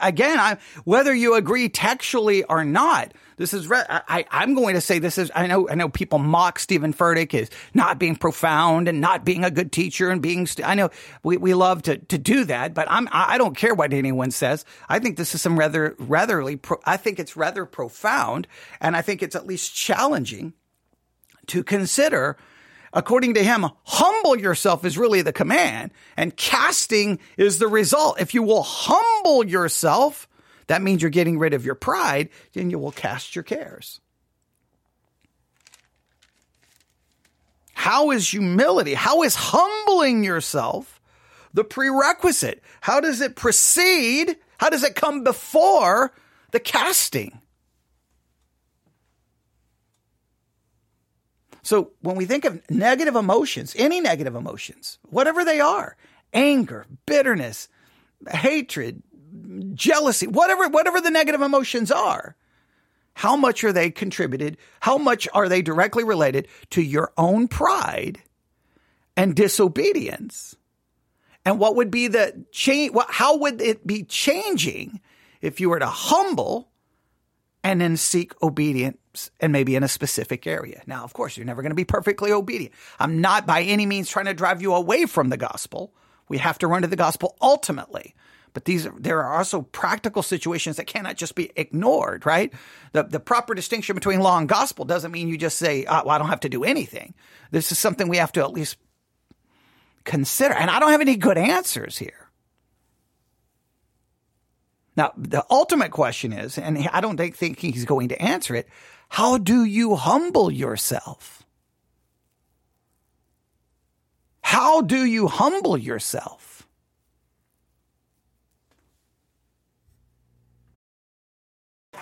again, I, whether you agree textually or not, this is, I, I'm going to say this is, I know I know people mock Stephen Furtick as not being profound and not being a good teacher and being, I know we, we love to, to do that, but I'm, I don't care what anyone says. I think this is some rather, ratherly, pro, I think it's rather profound, and I think it's at least challenging to consider. According to him, humble yourself is really the command, and casting is the result. If you will humble yourself, that means you're getting rid of your pride, then you will cast your cares. How is humility, how is humbling yourself the prerequisite? How does it precede? How does it come before the casting? So when we think of negative emotions, any negative emotions, whatever they are, anger, bitterness, hatred, jealousy, whatever, whatever the negative emotions are, how much are they contributed? How much are they directly related to your own pride and disobedience? And what would be the change? How would it be changing if you were to humble and then seek obedience, and maybe in a specific area? Now, of course, you're never going to be perfectly obedient. I'm not by any means trying to drive you away from the gospel. We have to run to the gospel ultimately. But these, there are also practical situations that cannot just be ignored, right? The, the proper distinction between law and gospel doesn't mean you just say, oh, well, I don't have to do anything. This is something we have to at least consider. And I don't have any good answers here. Now, the ultimate question is, and I don't think he's going to answer it, how do you humble yourself? How do you humble yourself?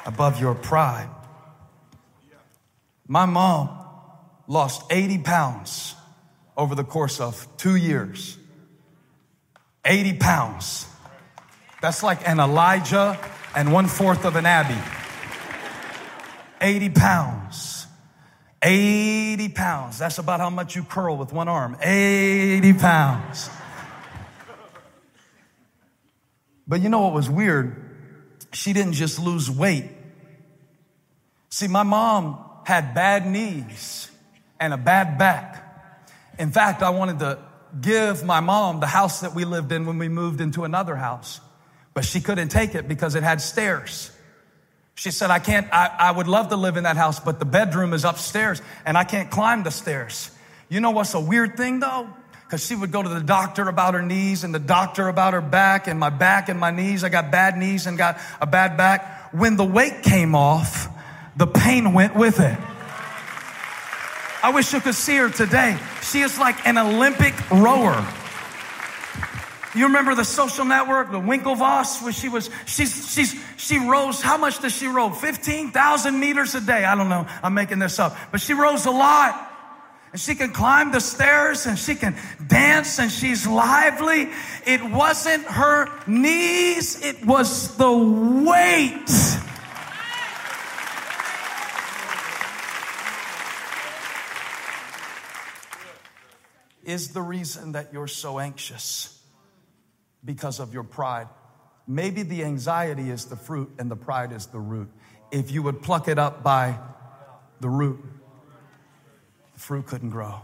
Above your pride. My mom lost eighty pounds over the course of two years. eighty pounds. That's like an Elijah and one-fourth of an Abby. eighty pounds. eighty pounds. That's about how much you curl with one arm. eighty pounds. But you know what was weird? She didn't just lose weight. See, my mom had bad knees and a bad back. In fact, I wanted to give my mom the house that we lived in when we moved into another house, but she couldn't take it because it had stairs. She said, I can't, I, I would love to live in that house, but the bedroom is upstairs and I can't climb the stairs. You know what's a weird thing though? Because she would go to the doctor about her knees and the doctor about her back and my back and my knees. I got bad knees and got a bad back. When the weight came off, the pain went with it. I wish you could see her today. She is like an Olympic rower. You remember the Social Network, the Winklevoss, where she was, she's, she's, she rose, how much does she row? fifteen thousand meters a day. I don't know. I'm making this up, but she rose a lot. And she can climb the stairs and she can dance and she's lively. It wasn't her knees. It was the weight. Is the reason that you're so anxious because of your pride. Maybe the anxiety is the fruit and the pride is the root. If you would pluck it up by the root, the fruit couldn't grow.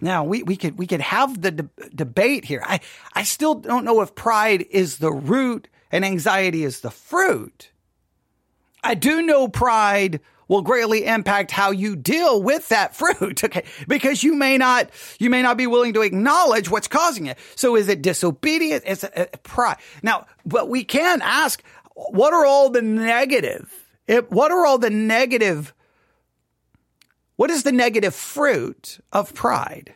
Now, we, we could we could have the de- debate here. I, I still don't know if pride is the root and anxiety is the fruit. I do know pride will greatly impact how you deal with that fruit, okay? Because you may not, you may not be willing to acknowledge what's causing it. So is it disobedience? It's a, a pride. Now, but we can ask, what are all the negative? It, what are all the negative? What is the negative fruit of pride?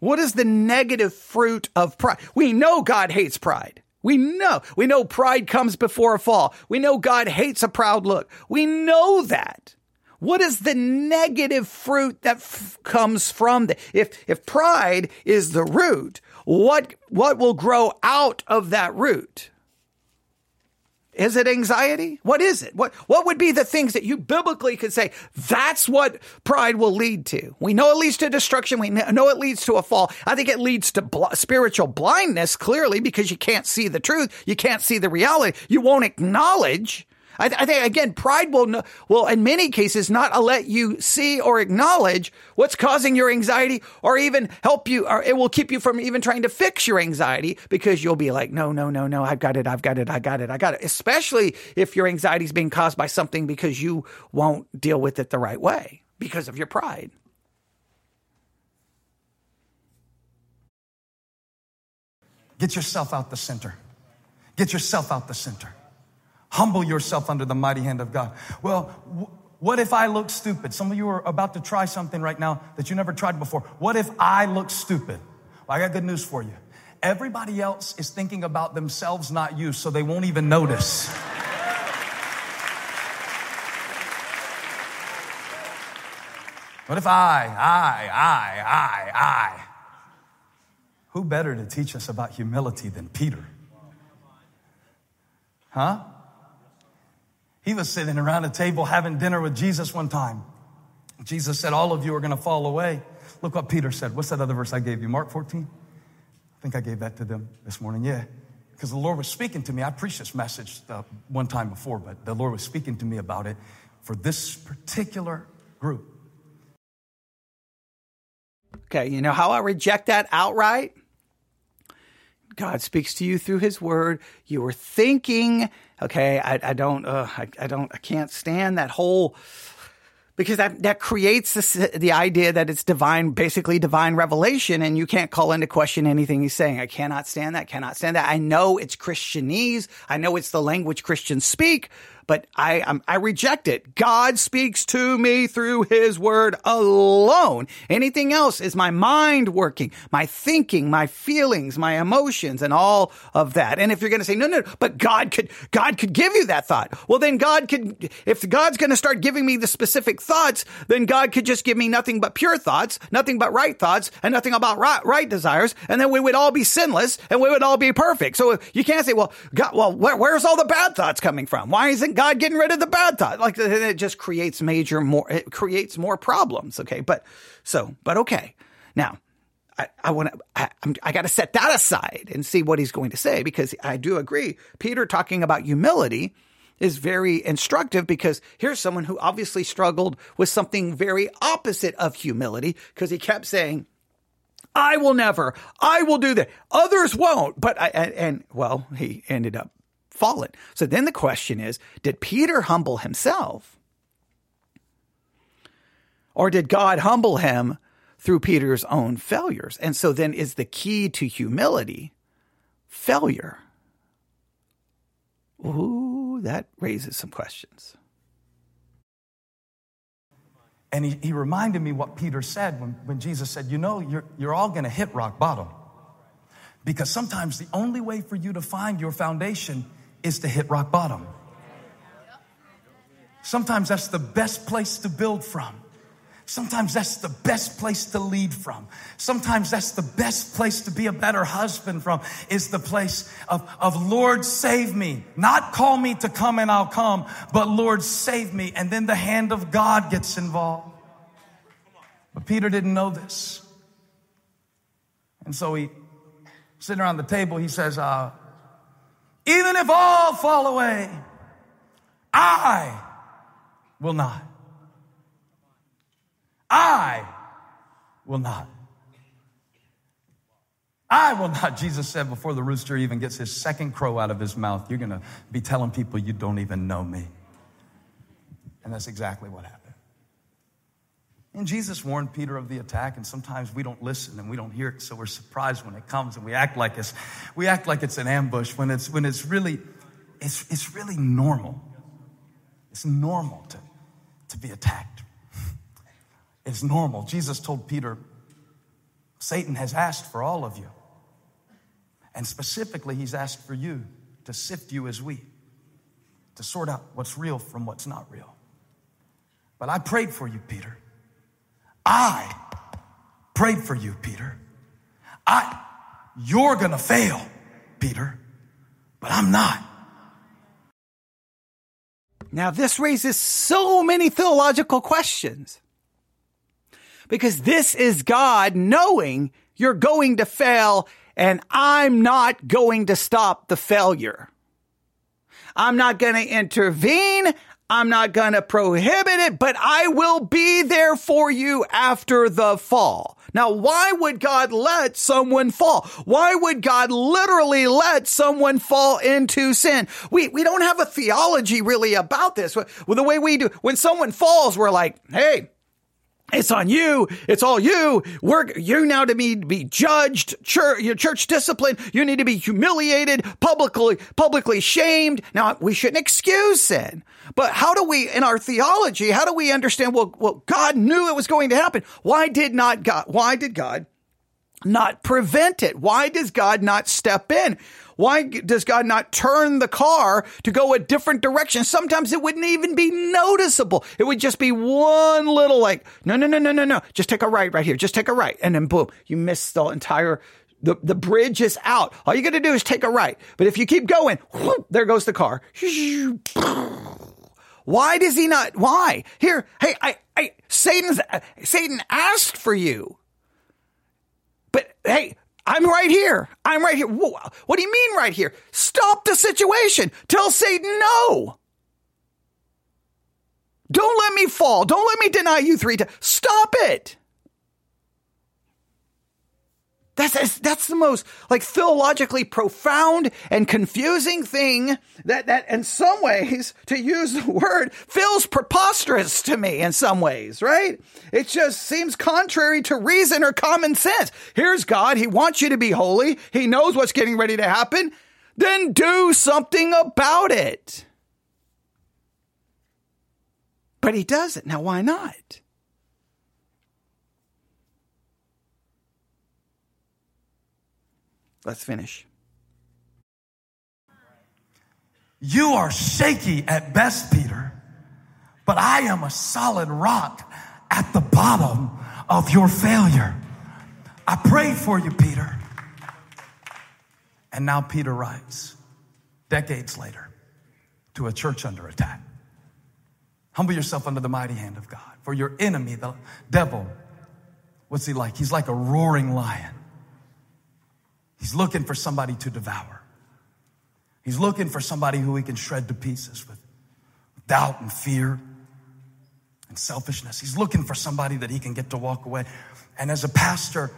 What is the negative fruit of pride? We know God hates pride. We know, we know pride comes before a fall. We know God hates a proud look. We know that. What is the negative fruit that f- comes from that? If, if pride is the root, what, what will grow out of that root? Is it anxiety? What is it? What, what would be the things that you biblically could say, that's what pride will lead to? We know it leads to destruction. We know it leads to a fall. I think it leads to bl- spiritual blindness, clearly, because you can't see the truth. You can't see the reality. You won't acknowledge. I, th- I think, again, pride will, no- will, in many cases, not let you see or acknowledge what's causing your anxiety or even help you, or it will keep you from even trying to fix your anxiety because you'll be like, no, no, no, no, I've got it, I've got it, I got it, I got it. Especially if your anxiety is being caused by something because you won't deal with it the right way because of your pride. Get yourself out the center. Get yourself out the center. Humble yourself under the mighty hand of God. Well, w- what if I look stupid? Some of you are about to try something right now that you never tried before. What if I look stupid? Well, I got good news for you. Everybody else is thinking about themselves, not you, so they won't even notice. What if I, I, I, I, I? Who better to teach us about humility than Peter? Huh? He was sitting around a table having dinner with Jesus one time. Jesus said, all of you are going to fall away. Look what Peter said. What's that other verse I gave you? Mark fourteen? I think I gave that to them this morning. Yeah, because the Lord was speaking to me. I preached this message uh, one time before, but the Lord was speaking to me about it for this particular group. Okay, you know how I reject that outright? God speaks to you through his word. You were thinking, okay, I, I don't, uh, I, I don't, I can't stand that whole, because that, that creates this, the idea that it's divine, basically divine revelation, and you can't call into question anything he's saying. I cannot stand that, cannot stand that. I know it's Christianese. I know it's the language Christians speak, but I um, I reject it. God speaks to me through his word alone. Anything else is my mind working, my thinking, my feelings, my emotions, and all of that. And if you're going to say, no, no, but God could, God could give you that thought. Well, then God could, if God's going to start giving me the specific thoughts, then God could just give me nothing but pure thoughts, nothing but right thoughts, and nothing about right, right desires. And then we would all be sinless and we would all be perfect. So you can't say, well, God, well, where, where's all the bad thoughts coming from? Why isn't God getting rid of the bad thoughts? Like, it just creates major more, it creates more problems. Okay. But so, but okay. Now, I, I want to, I, I got to set that aside and see what he's going to say, because I do agree. Peter talking about humility is very instructive, because here's someone who obviously struggled with something very opposite of humility, because he kept saying, I will never, I will do that. Others won't. But I, and, and well, he ended up fallen. So then the question is, did Peter humble himself, or did God humble him through Peter's own failures? And so then, is the key to humility failure? Ooh, that raises some questions. And he, he reminded me what Peter said when, when Jesus said, you know, you're, you're all going to hit rock bottom, because sometimes the only way for you to find your foundation is to hit rock bottom. Sometimes that's the best place to build from. Sometimes that's the best place to lead from. Sometimes that's the best place to be a better husband from, is the place of, of Lord, save me. Not call me to come and I'll come, but Lord, save me. And then the hand of God gets involved. But Peter didn't know this. And so he, sitting around the table, he says, uh, even if all fall away, I will not. I will not. I will not. Jesus said, before the rooster even gets his second crow out of his mouth, you're going to be telling people you don't even know me. And that's exactly what happened. And Jesus warned Peter of the attack, and sometimes we don't listen and we don't hear it, so we're surprised when it comes, and we act like it's we act like it's an ambush when it's when it's really it's it's really normal. It's normal to, to be attacked. It's normal. Jesus told Peter, Satan has asked for all of you. And specifically, he's asked for you to sift you as wheat, to sort out what's real from what's not real. But I prayed for you, Peter. I prayed for you, Peter. I, you're going to fail, Peter, but I'm not. Now, this raises so many theological questions. Because this is God knowing you're going to fail, and I'm not going to stop the failure. I'm not going to intervene. I'm not going to prohibit it, but I will be there for you after the fall. Now, why would God let someone fall? Why would God literally let someone fall into sin? We we don't have a theology really about this. Well, the way we do, when someone falls, we're like, hey, it's on you. It's all you. We're, you now to be, be judged, church, your church discipline. You need to be humiliated, publicly, publicly shamed. Now, we shouldn't excuse sin, but how do we, in our theology, how do we understand? Well, well, God knew it was going to happen. Why did not God, why did God not prevent it? Why does God not step in? Why does God not turn the car to go a different direction? Sometimes it wouldn't even be noticeable. It would just be one little like, no, no, no, no, no, no. Just take a right right here. Just take a right. And then boom, you miss the entire, the, the bridge is out. All you got to do is take a right. But if you keep going, whoop, there goes the car. Why does he not? Why? Here, hey, I, I, Satan's, Satan asked for you. But hey, I'm right here. I'm right here. Whoa. What do you mean right here? Stop the situation. Tell Satan no. Don't let me fall. Don't let me deny you three times. Stop it. That's, that's the most like theologically profound and confusing thing that, that in some ways, to use the word, feels preposterous to me in some ways, right? It just seems contrary to reason or common sense. Here's God. He wants you to be holy. He knows what's getting ready to happen. Then do something about it. But he does it. Now, why not? Let's finish. You are shaky at best, Peter, but I am a solid rock at the bottom of your failure. I prayed for you, Peter. And now Peter writes, decades later, to a church under attack. Humble yourself under the mighty hand of God. For your enemy, the devil, what's he like? He's like a roaring lion. He's looking for somebody to devour. He's looking for somebody who he can shred to pieces with doubt and fear and selfishness. He's looking for somebody that he can get to walk away. And as a pastor,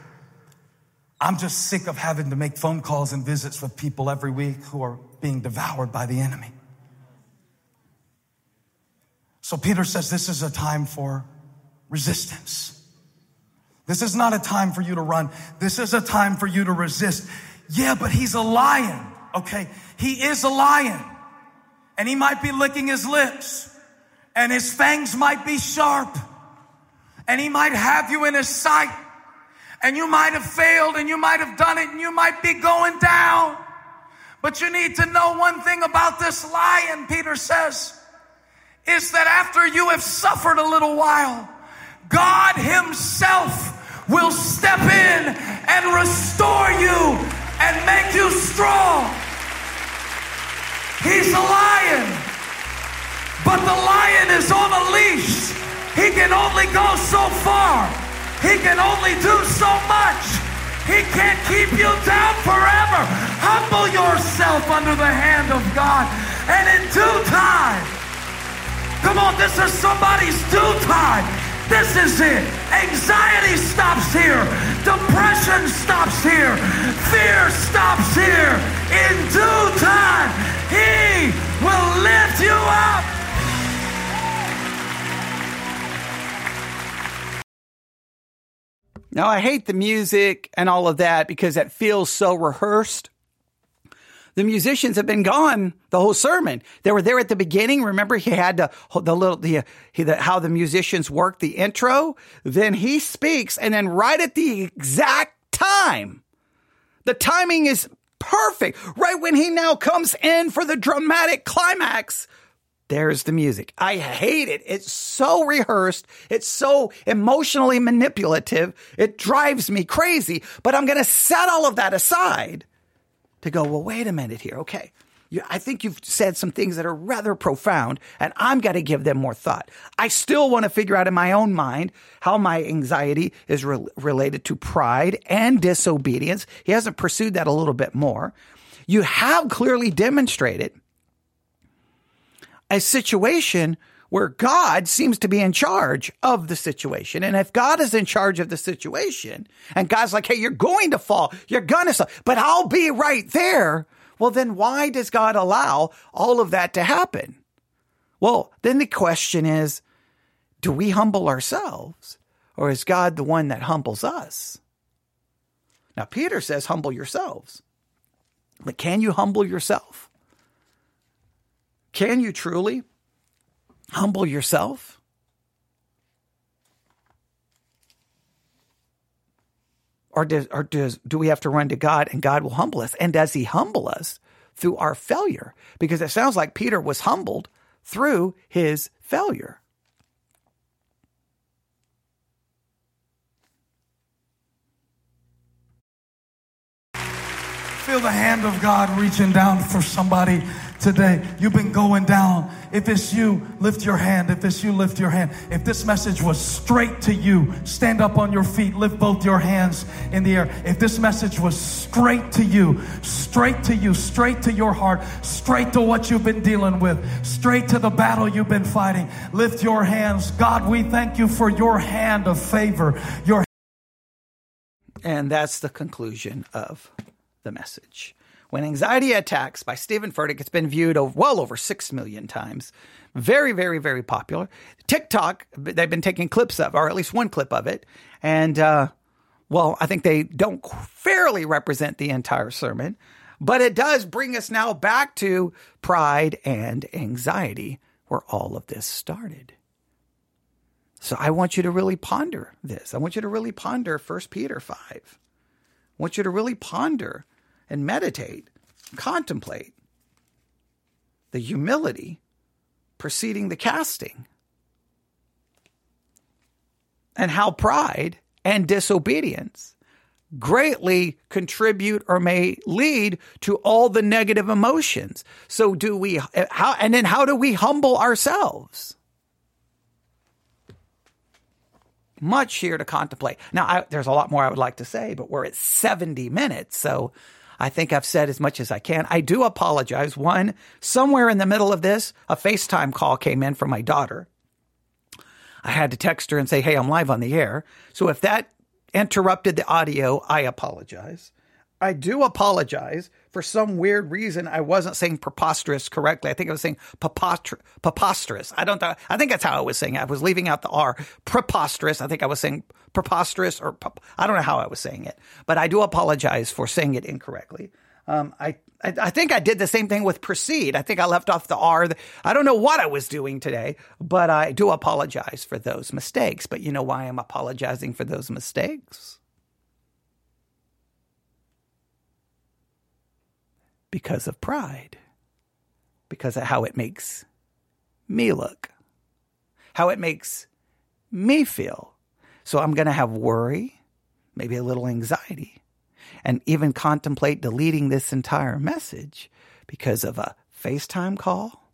I'm just sick of having to make phone calls and visits with people every week who are being devoured by the enemy. So Peter says this is a time for resistance. This is not a time for you to run. This is a time for you to resist. Yeah, but he's a lion. Okay, he is a lion, and he might be licking his lips, and his fangs might be sharp, and he might have you in his sight, and you might have failed, and you might have done it, and you might be going down. But you need to know one thing about this lion, Peter says, is that after you have suffered a little while, God himself will step in and restore you and make you strong. He's a lion, but the lion is on a leash. He can only go so far. He can only do so much. He can't keep you down forever. Humble yourself under the hand of God, and in due time, come on, this is somebody's due time. This is it. Anxiety stops here. Depression stops here. Fear stops here. In due time, he will lift you up. Now, I hate the music and all of that because that feels so rehearsed. The musicians have been gone the whole sermon. They were there at the beginning. Remember, he had to, the little the, he, the how the musicians worked the intro. Then he speaks, and then right at the exact time, the timing is perfect. Right when he now comes in for the dramatic climax, there's the music. I hate it. It's so rehearsed. It's so emotionally manipulative. It drives me crazy. But I'm going to set all of that aside to go, well, wait a minute here. Okay, you, I think you've said some things that are rather profound, and I'm going to give them more thought. I still want to figure out in my own mind how my anxiety is re- related to pride and disobedience. He hasn't pursued that a little bit more. You have clearly demonstrated a situation where God seems to be in charge of the situation. And if God is in charge of the situation, and God's like, hey, you're going to fall, you're going to fall, but I'll be right there. Well, then why does God allow all of that to happen? Well, then the question is, do we humble ourselves, or is God the one that humbles us? Now, Peter says, humble yourselves. But can you humble yourself? Can you truly humble yourself? Or, does, or does, do we have to run to God and God will humble us? And does he humble us through our failure? Because it sounds like Peter was humbled through his failure. Feel the hand of God reaching down for somebody today. You've been going down. If it's you, lift your hand. If it's you, lift your hand. If this message was straight to you, stand up on your feet, lift both your hands in the air. If this message was straight to you, straight to you, straight to your heart, straight to what you've been dealing with, straight to the battle you've been fighting, lift your hands. God, we thank you for your hand of favor. Your And that's the conclusion of the message. When Anxiety Attacks by Stephen Furtick. It's been viewed well over six million times. Very, very, very popular. TikTok, they've been taking clips of, or at least one clip of it. And, uh, well, I think they don't fairly represent the entire sermon. But it does bring us now back to pride and anxiety, where all of this started. So I want you to really ponder this. I want you to really ponder First Peter five. I want you to really ponder and meditate, contemplate the humility preceding the casting and how pride and disobedience greatly contribute or may lead to all the negative emotions. So do we, how, and then how do we humble ourselves? Much here to contemplate. Now, I, there's a lot more I would like to say, but we're at seventy minutes. So I think I've said as much as I can. I do apologize. One, somewhere in the middle of this, a FaceTime call came in from my daughter. I had to text her and say, hey, I'm live on the air. So if that interrupted the audio, I apologize. I do apologize. For some weird reason, I wasn't saying preposterous correctly. I think I was saying preposterous. I don't. Th- I think that's how I was saying it. I was leaving out the R. Preposterous. I think I was saying preposterous or prep- I don't know how I was saying it, but I do apologize for saying it incorrectly. Um, I, I I think I did the same thing with proceed. I think I left off the R. I don't know what I was doing today, but I do apologize for those mistakes. But you know why I'm apologizing for those mistakes? Because of pride, because of how it makes me look, how it makes me feel. So I'm going to have worry, maybe a little anxiety, and even contemplate deleting this entire message because of a FaceTime call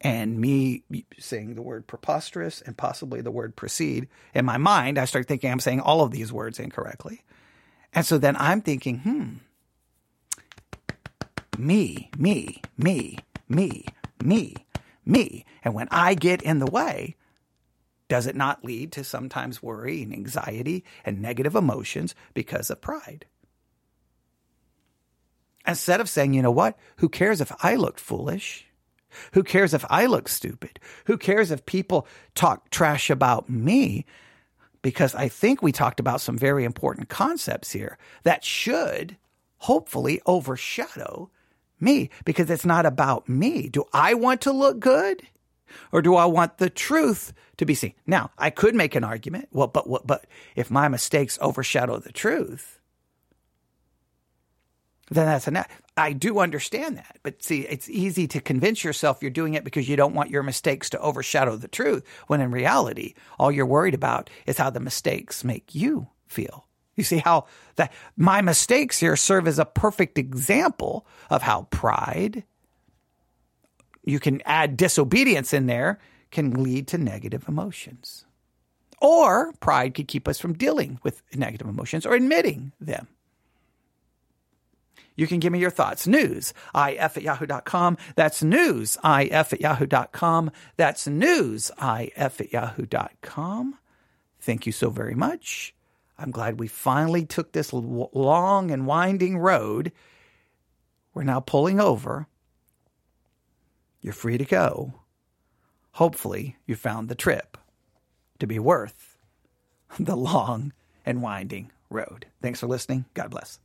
and me saying the word preposterous and possibly the word proceed. In my mind, I start thinking I'm saying all of these words incorrectly. And so then I'm thinking, hmm. Me, me, me, me, me, me. And when I get in the way, does it not lead to sometimes worry and anxiety and negative emotions because of pride? Instead of saying, you know what? Who cares if I look foolish? Who cares if I look stupid? Who cares if people talk trash about me? Because I think we talked about some very important concepts here that should hopefully overshadow me, because it's not about me. Do I want to look good, or do I want the truth to be seen? Now, I could make an argument. Well, but what, but if my mistakes overshadow the truth, then that's enough. I do understand that. But see, it's easy to convince yourself you're doing it because you don't want your mistakes to overshadow the truth, when in reality, all you're worried about is how the mistakes make you feel. You see how that my mistakes here serve as a perfect example of how pride, you can add disobedience in there, can lead to negative emotions. Or pride could keep us from dealing with negative emotions or admitting them. You can give me your thoughts. News, I F at yahoo dot com. That's news, I F at yahoo dot com. That's news, I F at yahoo dot com. Thank you so very much. I'm glad we finally took this long and winding road. We're now pulling over. You're free to go. Hopefully, you found the trip to be worth the long and winding road. Thanks for listening. God bless.